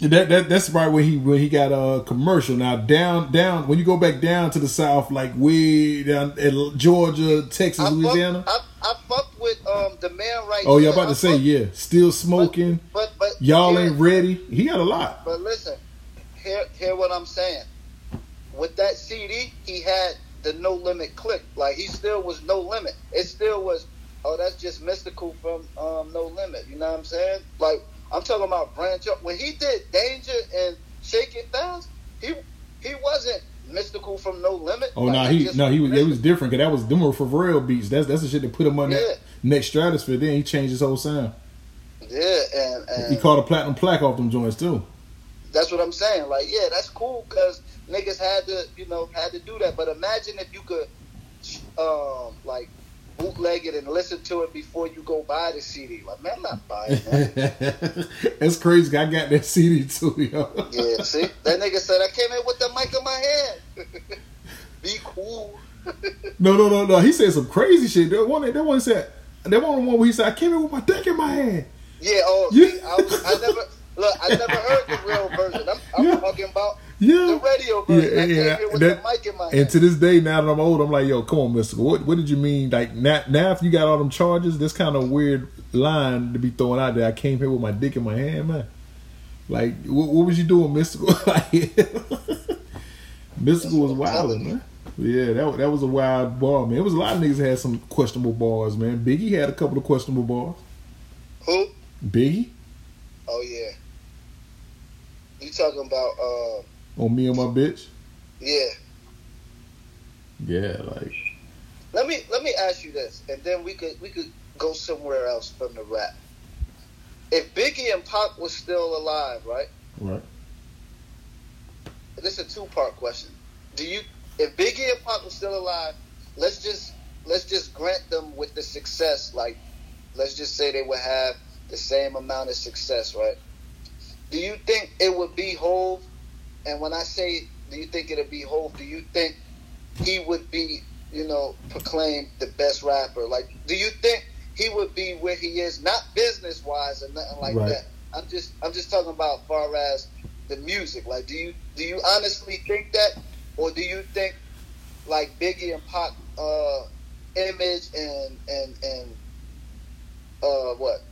That's right when he got a commercial. Now down when you go back down to the south, like way down at Georgia, Texas, Louisiana. I fucked with the man right. Oh, y'all about to say Still Smoking. But y'all ain't ready. He got a lot. But listen, hear what I'm saying. With that CD, he had the the No Limit clique. Like, he still was No Limit. It still was, oh, that's just Mystical from No Limit. You know what I'm saying? Like, I'm talking about branch up. When he did Danger and Shake It Downs, he wasn't Mystical from No Limit. Oh, like, he was different, because that was them were for real beats. That's the shit that put him on that next stratosphere. Then he changed his whole sound. Yeah, and he caught a platinum plaque off them joints too. That's what I'm saying. Like, yeah, that's cool, because niggas had to do that. But imagine if you could like bootleg it and listen to it before you go buy the CD. Like, man, I'm not buying that. That's crazy. I got that CD too, yo. Yeah, see? That nigga said, I came in with the mic in my hand. Be cool. No. He said some crazy shit. That one where he said, I came in with my dick in my hand. Yeah, oh, yeah. See, I never heard the real version. I'm talking about the radio version. I came in with the mic in my hand. And to this day, now that I'm old, I'm like, yo, come on, Mystical. What did you mean? Like, now if you got all them charges, this kind of weird line to be thrown out there. I came here with my dick in my hand, man. Like, what was you doing, Mystical? Mystical was wild, man. Yeah, that was a wild bar, man. It was a lot of niggas had some questionable bars, man. Biggie had a couple of questionable bars. Who? Biggie. Oh, yeah. You talking about... on Me and My Bitch? Yeah. Yeah, like... Let me ask you this, and then we could go somewhere else from the rap. If Biggie and Pac was still alive, right? Right. This is a two-part question. If Biggie and Pac was still alive, let's just grant them with the success. Like, let's just say they would have the same amount of success, right? Do you think it would be Hov? And when I say, do you think it'd be Hov? Do you think he would be, proclaimed the best rapper? Like, do you think he would be where he is? Not business wise or nothing like that. I'm just talking about far as the music. Like, do you honestly think that, or do you think like Biggie and Pac image and what?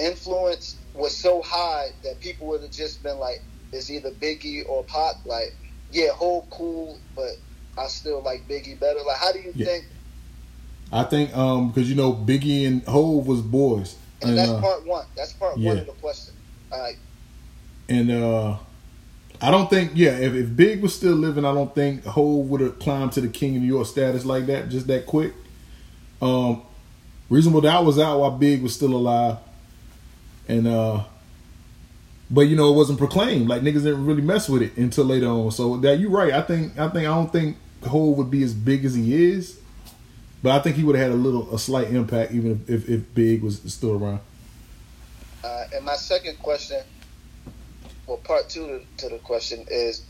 Influence was so high that people would have just been like, it's either Biggie or Pac. Like, yeah, Hov cool, but I still like Biggie better. Like, how do you think? I think because Biggie and Hov was boys, and that's part one. That's part one of the question. All right. And I don't think if Big was still living, I don't think Hov would have climbed to the King of New York status like that just that quick. Reasonable Doubt was out while Big was still alive. And but it wasn't proclaimed. Like, niggas didn't really mess with it until later on. So that you're right. I don't think Hov would be as big as he is, but I think he would have had a slight impact even if Big was still around. And my second question, well, part two to the question is,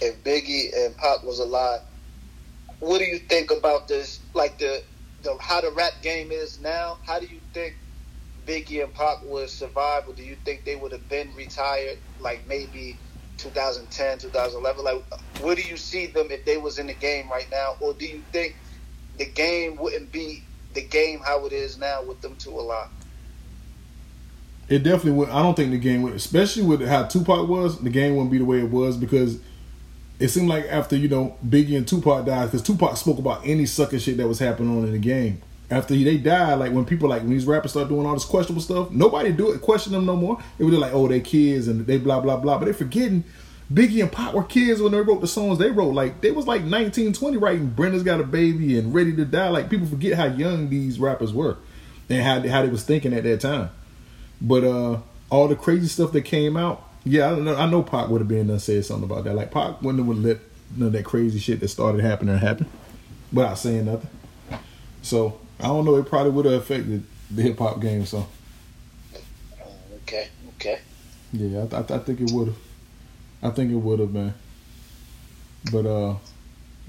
if Biggie and Pac was alive, what do you think about this? Like the how the rap game is now? How do you think Biggie and Pac would survive, or do you think they would have been retired, like maybe 2010, 2011? Like, where do you see them if they was in the game right now, or do you think the game wouldn't be the game how it is now with them two alive? It definitely would. I don't think the game would, especially with how Tupac was, the game wouldn't be the way it was, because it seemed like after Biggie and Tupac died, because Tupac spoke about any sucker shit that was happening on in the game. After they died, like when these rappers start doing all this questionable stuff, nobody question them no more. They were like, oh, they kids and they blah blah blah. But they're forgetting Biggie and Pac were kids when they wrote the songs they wrote. Like, they was like 19, 20 writing Brenda's Got a Baby and Ready to Die. Like, people forget how young these rappers were and how they was thinking at that time. But all the crazy stuff that came out, yeah, I know Pac would have been done said something about that. Like, Pac wouldn't have let none of that crazy shit that started happening happen without saying nothing. So I don't know. It probably would have affected the hip hop game. So. Okay. Yeah, I think it would have. I think it would have, man. But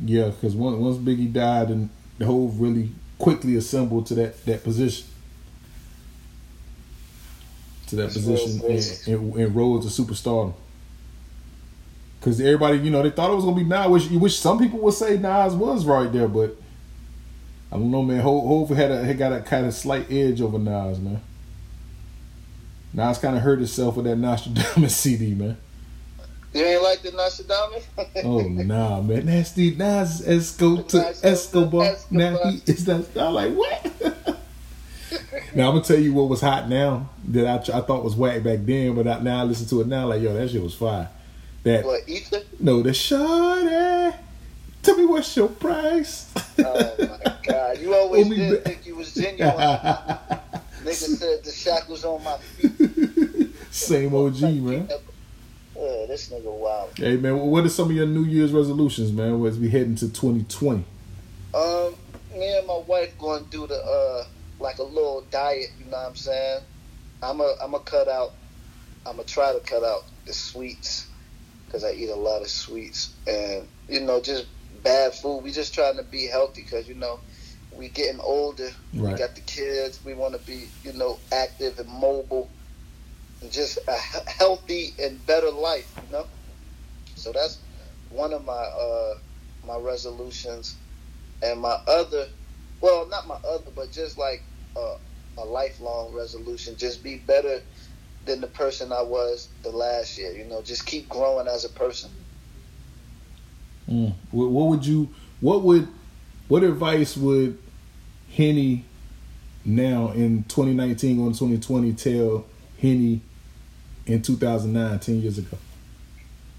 yeah, because once Biggie died, and the whole really quickly assembled to that position. To that position and rose to superstardom. Because everybody, they thought it was gonna be Nas. Which some people would say Nas was right there, but. I don't know, man. Hov got a kind of slight edge over Nas, man. Nas kind of hurt himself with that Nostradamus CD, man. You ain't like the Nostradamus? Oh, nah, man. That's the Nas Escobar. Now he is that. I'm like, what? Now, I'm going to tell you what was hot now that I thought was whack back then, but now I listen to it now, like, yo, that shit was fire. That, what, Ether? No, the shawty. Tell me what's your price. Oh, my God. You always did think you was genuine. Nigga said the shackles on my feet. Same OG, man. This nigga wild. Hey, man, what are some of your New Year's resolutions, man, as we head into 2020? Me and my wife going to do the, like a little diet, you know what I'm saying? I'm going to try to cut out the sweets because I eat a lot of sweets and, you know, just bad food. We just trying to be healthy because, you know, we getting older. Right. We got the kids. We want to be, you know, active and mobile. Just a healthy and better life, you know. So that's one of my my resolutions, and my other, well, not my other, but just like a lifelong resolution, just be better than the person I was the last year. You know, just keep growing as a person. Mm. What advice would Henny now in 2019 on 2020 tell Henny in 2009, 10 years ago,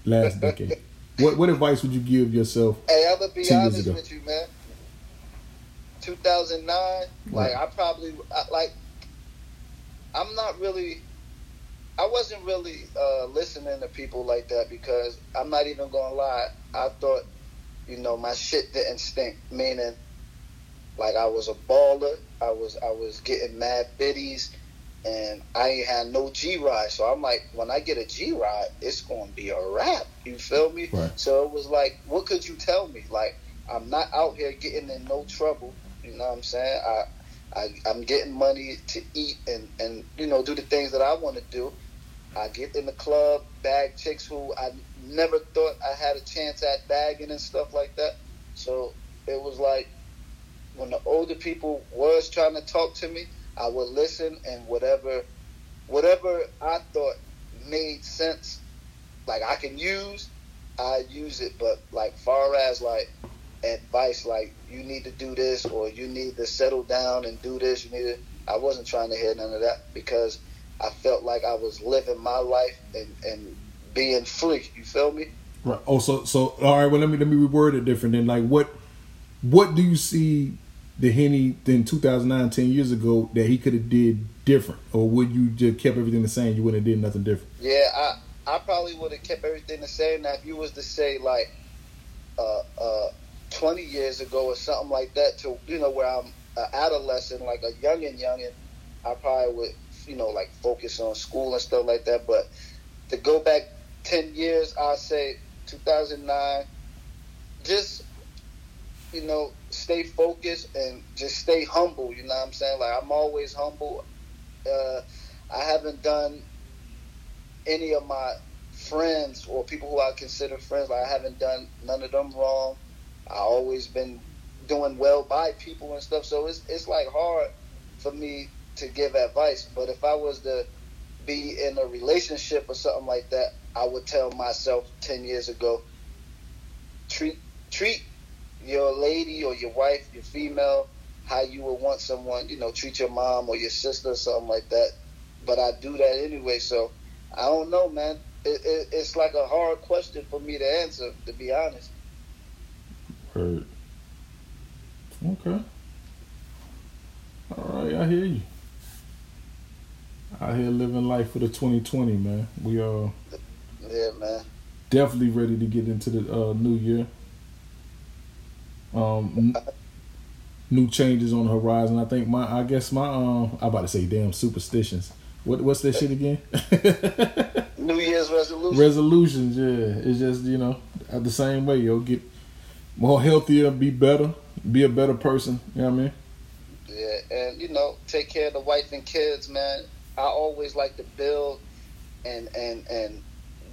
last decade? What advice would you give yourself? Hey, I'm gonna be honest with you, man. 2009, like I wasn't really listening to people like that because I'm not even gonna lie. I thought, you know, my shit didn't stink. Meaning, like I was a baller. I was getting mad biddies. And I ain't had no G-Ride. So I'm like, when I get a G-Ride, it's going to be a wrap. You feel me? Right. So it was like, what could you tell me? Like, I'm not out here getting in no trouble. You know what I'm saying? I'm getting money to eat and you know, do the things that I want to do. I get in the club, bag chicks who I never thought I had a chance at bagging and stuff like that. So it was like, when the older people was trying to talk to me, I would listen, and whatever I thought made sense, like I can use, I use it. But like far as like advice, like you need to do this or you need to settle down and do this, I wasn't trying to hear none of that because I felt like I was living my life and being free. You feel me? Right. Oh, so all right. Well, let me reword it different. Then, like, what do you see the Henny than 2009, 10 years ago that he could have did different? Or would you just kept everything the same? You wouldn't have did nothing different? Yeah, I probably would have kept everything the same. Now, if you was to say, like, 20 years ago or something like that to, you know, where I'm an adolescent, like a youngin', I probably would, you know, like, focus on school and stuff like that. But to go back 10 years, I'd say 2009, just, you know, stay focused and just stay humble. You know what I'm saying? Like, I'm always humble. I haven't done any of my friends or people who I consider friends. Like, I haven't done none of them wrong. I always been doing well by people and stuff. So it's like hard for me to give advice. But if I was to be in a relationship or something like that, I would tell myself 10 years ago, treat your lady or your wife, your female, how you would want someone, you know, treat your mom or your sister or something like that. But I do that anyway, so I don't know, man. It's like a hard question for me to answer, to be honest. Heard. Okay. All right, I hear you. Out here living life for the 2020, man. We are definitely ready to get into the new year. New changes on the horizon. I think I about to say damn superstitions. What's that shit again? New Year's resolutions. Resolutions, yeah. It's just, you know, the same way, yo. Get more healthier, be better, be a better person. You know what I mean? Yeah, and you know, take care of the wife and kids, man. I always like to build and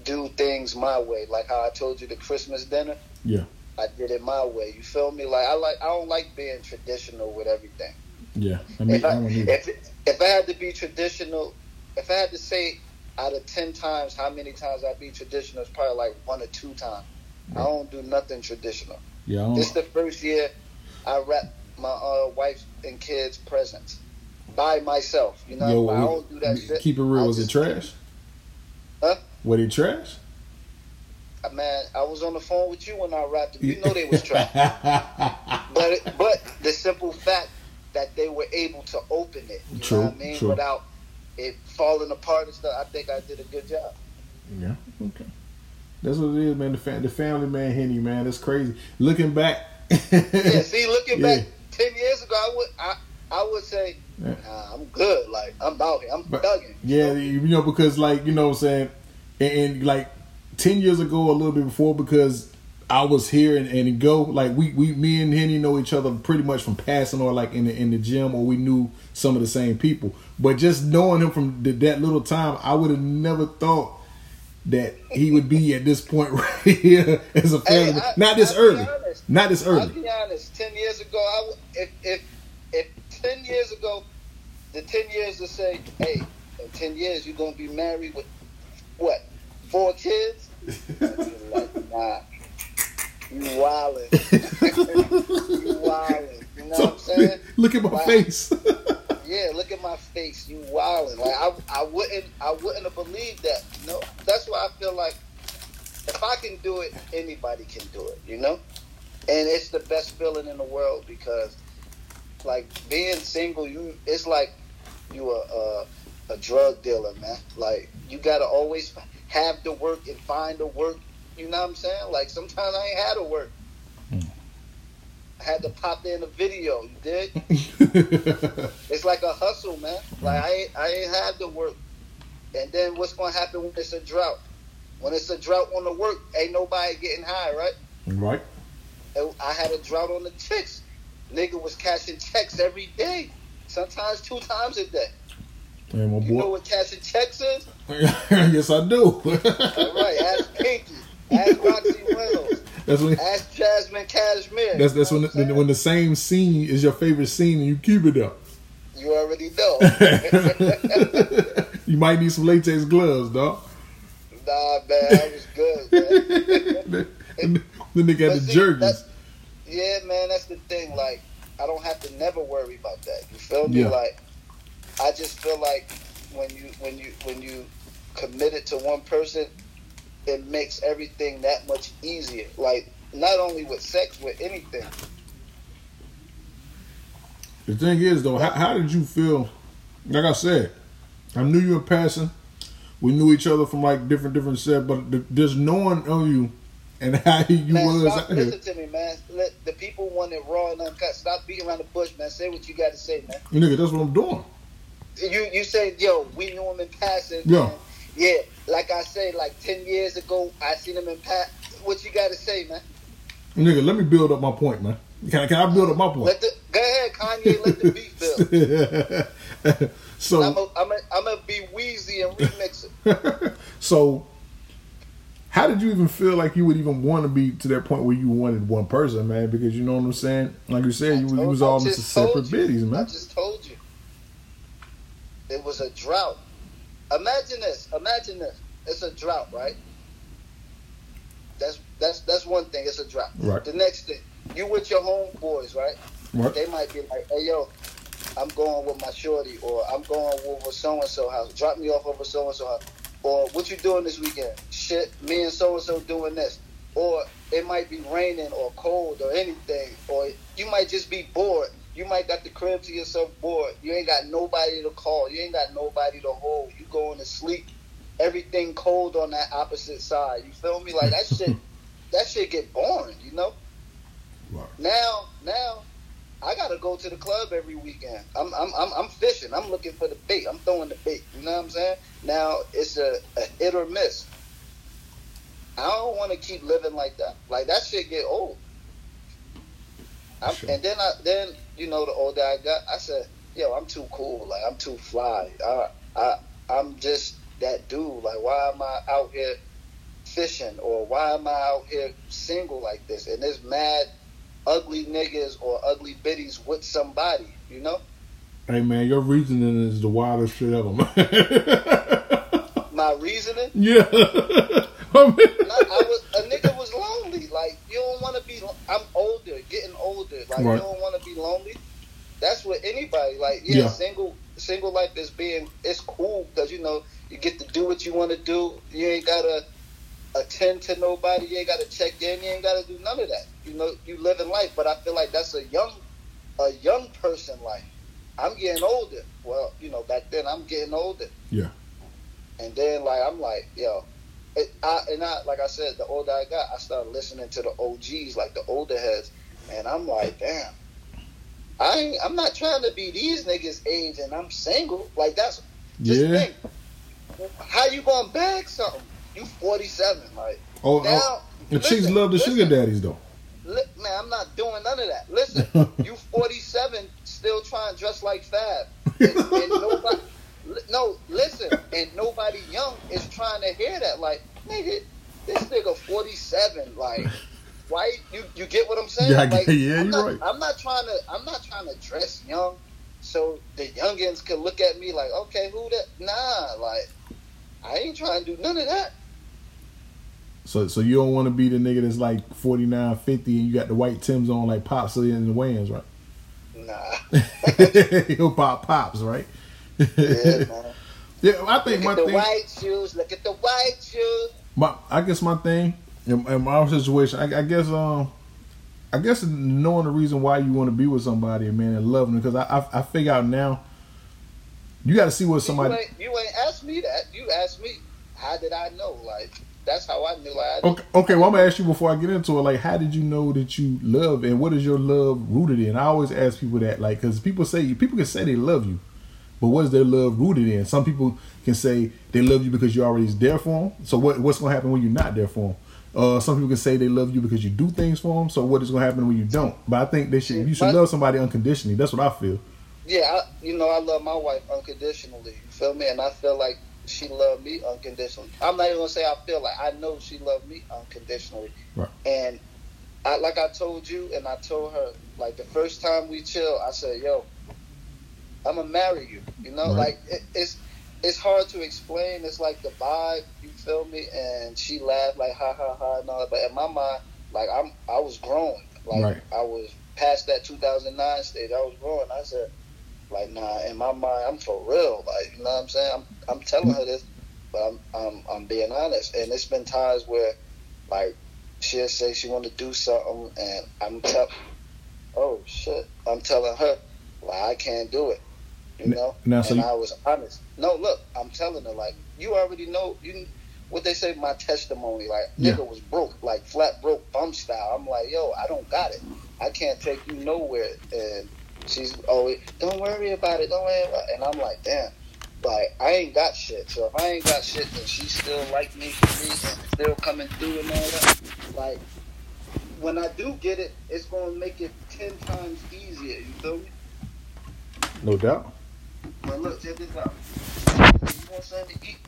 do things my way. Like how I told you the Christmas dinner. Yeah. I did it my way. You feel me? Like I don't like being traditional with everything. Yeah. I mean, if I had to be traditional, if I had to say out of 10 times, how many times I be traditional, it's probably like one or two times. I don't do nothing traditional. Yeah, this the first year I wrap my wife and kids' presents by myself. You know, I don't do that shit. Keep it real. Was it trash? Huh? Was it trash? Man, I was on the phone with you when I wrapped it. You know they was trash. But the simple fact that they were able to open it, you know what I mean, without it falling apart and stuff, I think I did a good job. Yeah. Okay. That's what it is, man. The family, man, Henny, man. That's crazy. Looking back. Yeah, see, looking back 10 years ago, I would say, nah, I'm good. Like, I'm out here. I'm thugging. Yeah, you know, because, like, you know what I'm saying? And like, 10 years ago, a little bit before, because I was here and go, like, me and Henny know each other pretty much from passing or, like, in the gym, or we knew some of the same people. But just knowing him from that little time, I would have never thought that he would be at this point right here as a family. Hey, Not this early. I'll be honest, 10 years ago, if 10 years ago, the 10 years to say, hey, in 10 years, you're going to be married with, what, 4 kids? I'd be like, nah. You wildin'. You know what I'm saying? Look at my face. Yeah, look at my face. You wildin'. Like I wouldn't have believed that. You know? That's why I feel like if I can do it, anybody can do it, you know? And it's the best feeling in the world, because like being single, it's like you are a drug dealer, man. Like you gotta always have the work and find the work. You know what I'm saying? Like, sometimes I ain't had to work. I had to pop in a video, you dig? It's like a hustle, man. Like, I ain't had to work. And then what's going to happen when it's a drought? When it's a drought on the work, ain't nobody getting high, right? Right. And I had a drought on the chicks. Nigga was cashing checks every day. Sometimes 2 times a day. Hey, my boy. You know what cashing checks is? Yes, I do. All right, ask Pinky. Ask Roxy Reynolds. Ask Jasmine Cashmere. That's you know when the same scene is your favorite scene and you keep it up. You already know. You might need some latex gloves, dog. Nah, man, I was good, man. Then they got the jerseys. Yeah, man, that's the thing. Like, I don't have to never worry about that. You feel me? Yeah. Like, I just feel like when you commit it to one person, it makes everything that much easier. Like, not only with sex, with anything. The thing is, though, how did you feel? Like I said, I knew you in passing. We knew each other from, like, different set, but just knowing on you and how you was out here. Listen to me, man. Let the people want it raw and uncut. Stop beating around the bush, man. Say what you got to say, man. Nigga, that's what I'm doing. You say, yo, we knew him in passing. Yeah. Man. Yeah, like I say, like 10 years ago, I seen him in Pat. What you got to say, man? Nigga, let me build up my point, man. Can I build up my point? Go ahead, Kanye, let the beat build. So I'm going to be Wheezy and remix it. So how did you even feel like you would even want to be to that point where you wanted one person, man? Because you know what I'm saying? Like you said, you was all into separate biddies, man. I just told you. It was a drought. Imagine this. It's a drought, right? That's one thing. It's a drought. Right. The next thing, you with your homeboys, right? Right. They might be like, hey, yo, I'm going with my shorty, or I'm going over so-and-so house. Drop me off over so-and-so house. Or what you doing this weekend? Shit, me and so-and-so doing this. Or it might be raining or cold or anything. Or you might just be bored. You might got the crib to yourself bored. You ain't got nobody to call. You ain't got nobody to hold. You going to sleep. Everything cold on that opposite side. You feel me? Like that shit. That shit get boring. You know. Wow. Now, I gotta go to the club every weekend. I'm fishing. I'm looking for the bait. I'm throwing the bait. You know what I'm saying? Now it's a hit or miss. I don't want to keep living like that. Like that shit get old. Sure. And then you know, the older I got, I said, yo, I'm too cool. Like, I'm too fly. I'm just that dude. Like, why am I out here fishing? Or why am I out here single like this? And there's mad ugly niggas or ugly biddies with somebody, you know? Hey, man, your reasoning is the wildest shit ever, man. my reasoning. Yeah. A nigga was lonely. Like, you don't want to be... I'm older, getting older. Like, right. You don't want to be lonely. That's what anybody... Like, yeah. Single life is being... It's cool because, you know, you get to do what you want to do. You ain't got to attend to nobody. You ain't got to check in. You ain't got to do none of that. You know, you living life. But I feel like that's a young person life. I'm getting older. Well, you know, back then I'm getting older. Yeah. And then, like, I'm like, yo... like I said, the older I got, I started listening to the OGs, like the older heads, and I'm like, damn, I'm not trying to be these niggas' age, and I'm single. Like, that's just think, how you gonna bag something? You 47, like. Oh, now, the chicks love the sugar daddies though. Man, I'm not doing none of that. Listen, you 47, still trying to dress like Fab, and nobody. No, listen, and nobody young is trying to hear that. Like, nigga, this nigga 47. Like, why? You get what I'm saying? Yeah, like, yeah, you're right. I'm not trying to dress young, so the youngins can look at me like, okay, who that? Nah, like, I ain't trying to do none of that. So you don't want to be the nigga that's like 49, 50, and you got the white Timbs on like Pops and the Whams, right? Nah, you'll pop Pops, right? Yeah, man. Yeah, I think look at the white shoes. Look at the white shoes. I guess my thing in my situation, I guess knowing the reason why you want to be with somebody, man, and loving them, because I figure out now. You got to see what somebody. You ain't asked me that. You asked me, how did I know? Like, that's how I knew. Like, okay. Well, I'm gonna ask you before I get into it. Like, how did you know that you love, and what is your love rooted in? I always ask people that, like, because people can say they love you. But what is their love rooted in? Some people can say they love you because you're already there for them. So what's going to happen when you're not there for them? Some people can say they love you because you do things for them. So what is going to happen when you don't? But I think you should love somebody unconditionally. That's what I feel. Yeah, I love my wife unconditionally. You feel me? And I feel like she loved me unconditionally. I'm not even going to say I feel like. I know she loved me unconditionally. Right. And like I told you and I told her, like the first time we chill, I said, yo, I'm gonna marry you, you know. Right. Like it's hard to explain. It's like the vibe, you feel me? And she laughed like ha ha ha and all that. But in my mind, like I was grown. Like right. I was past that 2009 stage. I was grown. I said, like nah. In my mind, I'm for real. Like you know what I'm saying? I'm telling her this, but I'm being honest. And it's been times where, like, she'll say she want to do something, and I'm telling her, like I can't do it. You know, I was honest. No, look, I'm telling her, like, you already know what they say, my testimony, like, nigga was broke, like, flat broke, bum style. I'm like, yo, I don't got it. I can't take you nowhere. And she's always, don't worry about it, don't worry about it. And I'm like, damn, like, I ain't got shit. So if I ain't got shit, then she still like me for me and still coming through and all that. Like, when I do get it, it's going to make it 10 times easier, you feel me? No doubt. But look, check this out. You want something to eat?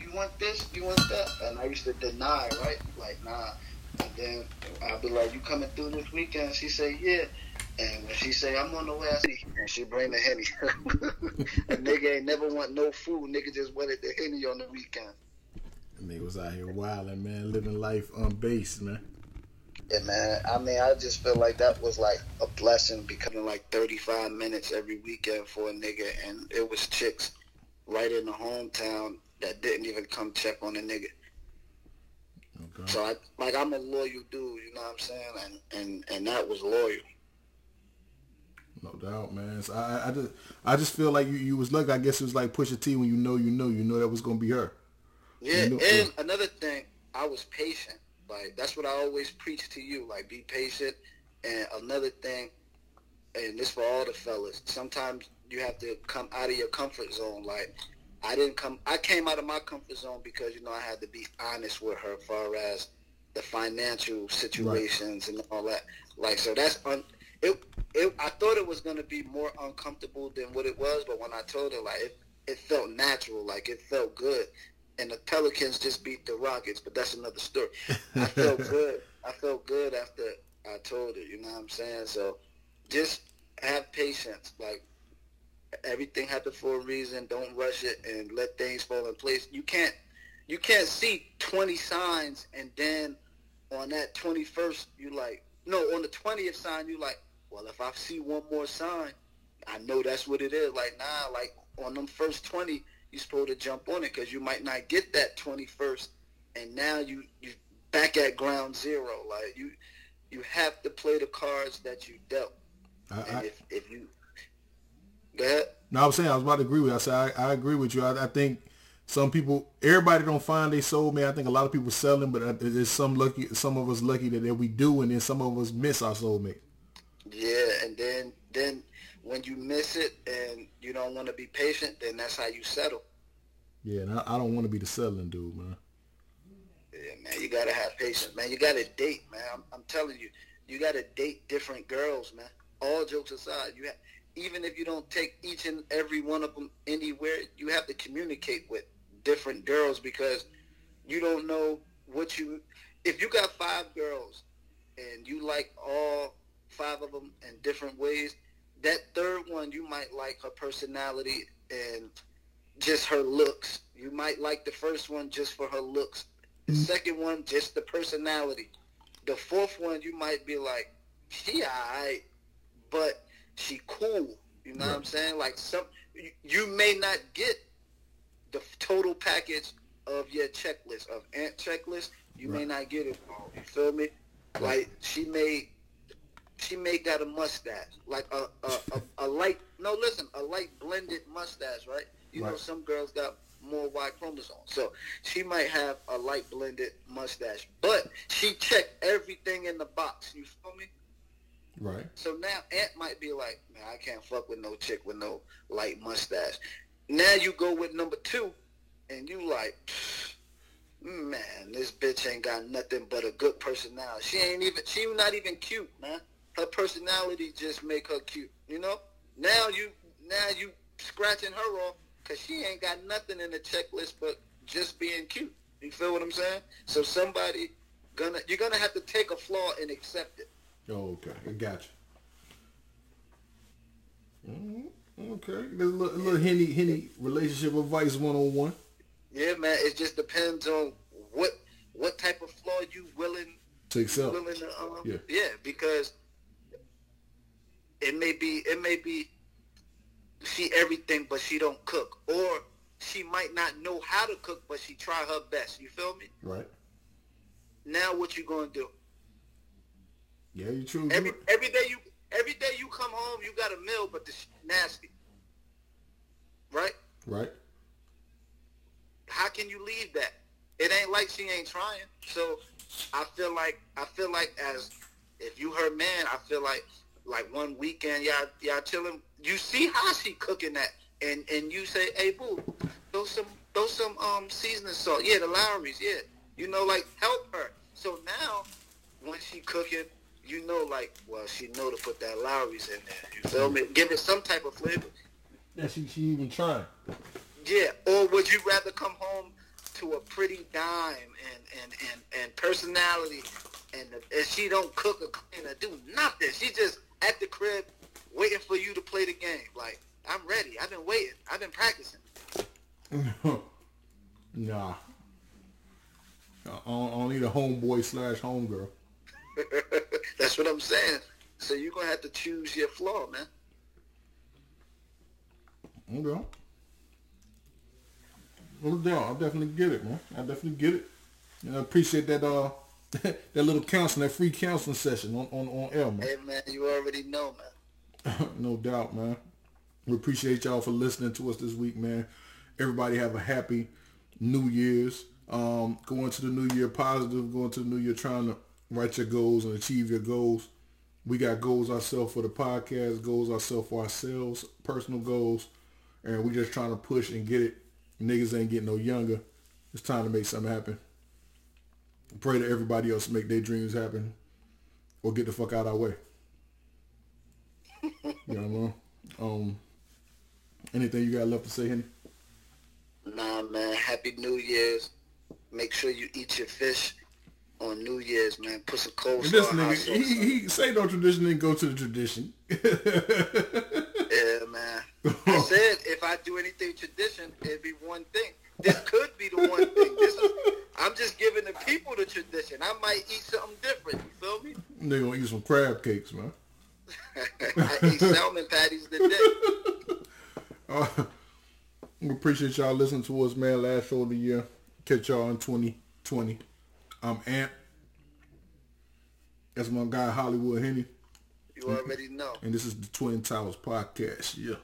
You want this? You want that? And I used to deny, right? Like, nah. And then I'd be like, you coming through this weekend? She say, yeah. And when she say, I'm on the way, I see. And she bring the Henny. A nigga ain't never want no food. Nigga just wanted the Henny on the weekend. The nigga was out here wilding, man. Living life on base, man. Yeah, man. I mean, I just feel like that was like a blessing, becoming like 35 minutes every weekend for a nigga, and it was chicks right in the hometown that didn't even come check on the nigga. Okay. So, I'm a loyal dude, you know what I'm saying? And that was loyal. No doubt, man. So I just feel like you was lucky. I guess it was like Pusha T when you know that was gonna be her. Yeah, and another thing, I was patient. Like, that's what I always preach to you. Like, be patient. And another thing, and this for all the fellas, sometimes you have to come out of your comfort zone. Like, I came out of my comfort zone because, you know, I had to be honest with her as far as the financial situations and all that. Like, so that's, I thought it was going to be more uncomfortable than what it was, but when I told her, like, it felt natural. Like, it felt good. And the Pelicans just beat the Rockets, but that's another story. I felt good. I felt good after I told her, you know what I'm saying? So just have patience. Like, everything happened for a reason. Don't rush it and let things fall in place. You can't you can't see 20 signs and then on that 21st, you like, no, on the 20th sign, you like, well, if I see one more sign, I know that's what it is. Like, nah, like on them first 20, you're supposed to jump on it because you might not get that 21st, and now you back at ground zero. Like, you have to play the cards that you dealt. If you... Go ahead. No, I was saying, I was about to agree with you. I said, I agree with you. I think some people, everybody don't find their soul, man. I think a lot of people sell them, but there's some of us lucky that we do, and then some of us miss our soulmate. Yeah, and then when you miss it and you don't want to be patient, then that's how you settle. Yeah, and I don't want to be the settling dude, man. Yeah, man, you got to have patience, man. You got to date, man. I'm telling you, you got to date different girls, man. All jokes aside, you have, even if you don't take each and every one of them anywhere, you have to communicate with different girls because you don't know what you... If you got 5 girls and you like all 5 of them in different ways, that third one, you might like her personality and just her looks. You might like the first one just for her looks. The second one, just the personality. The fourth one, you might be like, she all right, but she cool. You know what I'm saying? Like, you may not get the total package of your checklist, of Aunt Checklist. You may not get it all. You feel me? Right. Like, she may got a mustache, like a light. No, listen, a light blended mustache, right? You know, some girls got more Y chromosomes, so she might have a light blended mustache, but she checked everything in the box. You feel me? Right. So now Aunt might be like, man, I can't fuck with no chick with no light mustache. Now you go with number 2, and you like, man, this bitch ain't got nothing but a good personality. She not even cute, man. Her personality just make her cute, you know? Now you scratching her off because she ain't got nothing in the checklist but just being cute. You feel what I'm saying? So you're gonna have to take a flaw and accept it. Oh, okay, I got you. Mm-hmm. Okay, there's a little Henny relationship advice 101. Yeah, man, it just depends on what type of flaw you willing to accept. Yeah, because it may be she everything, but she don't cook, or she might not know how to cook, but she try her best. You feel me? Right. Now, what you gonna do? Yeah, you true. Every day you come home, you got a meal, but the shit nasty. Right? Right. How can you leave that? It ain't like she ain't trying. So I feel like as if you her man, I feel like one weekend y'all chilling, you see how she cooking that, and you say, hey boo, throw some seasoning salt. Yeah, the Lowry's. Yeah, you know, like help her. So now when she cooking, you know, like, well, she know to put that Lowry's in there. You feel me? Give it some type of flavor. Yeah, she even trying. Yeah, or would you rather come home to a pretty dime and personality, and she don't cook or clean or do nothing? She just at the crib waiting for you to play the game. Like, I'm ready. I've been waiting. I've been practicing. Nah. Only the homeboy / homegirl. That's what I'm saying. So you're going to have to choose your flaw, man. Okay. No doubt. I definitely get it, man. I definitely get it. And I appreciate that that little counseling, that free counseling session on air, man. Hey, man, you already know, man. No doubt, man. We appreciate y'all for listening to us this week, man. Everybody have a happy New Year's. Going to the New Year positive, going to the New Year trying to write your goals and achieve your goals. We got goals ourselves for the podcast, goals ourselves for ourselves, personal goals, and we just trying to push and get it. Niggas ain't getting no younger. It's time to make something happen. Pray that everybody else make their dreams happen or get the fuck out of our way. You know what I mean? Anything you got left to say, Henny? Nah, man. Happy New Year's. Make sure you eat your fish on New Year's, man. Put some cold sauce. This nigga, he say no tradition and go to the tradition. Yeah, man. I said if I do anything tradition, it'd be one thing. This could be the one thing. This is just giving the people the tradition. I might eat something different. You feel me? They gonna eat some crab cakes, man. I eat salmon patties today. We appreciate y'all listening to us, man. Last show of the year. Catch y'all in 2020. I'm Ant. That's my guy Hollywood Henny. You already know. And this is the Twin Towers Podcast. Yeah.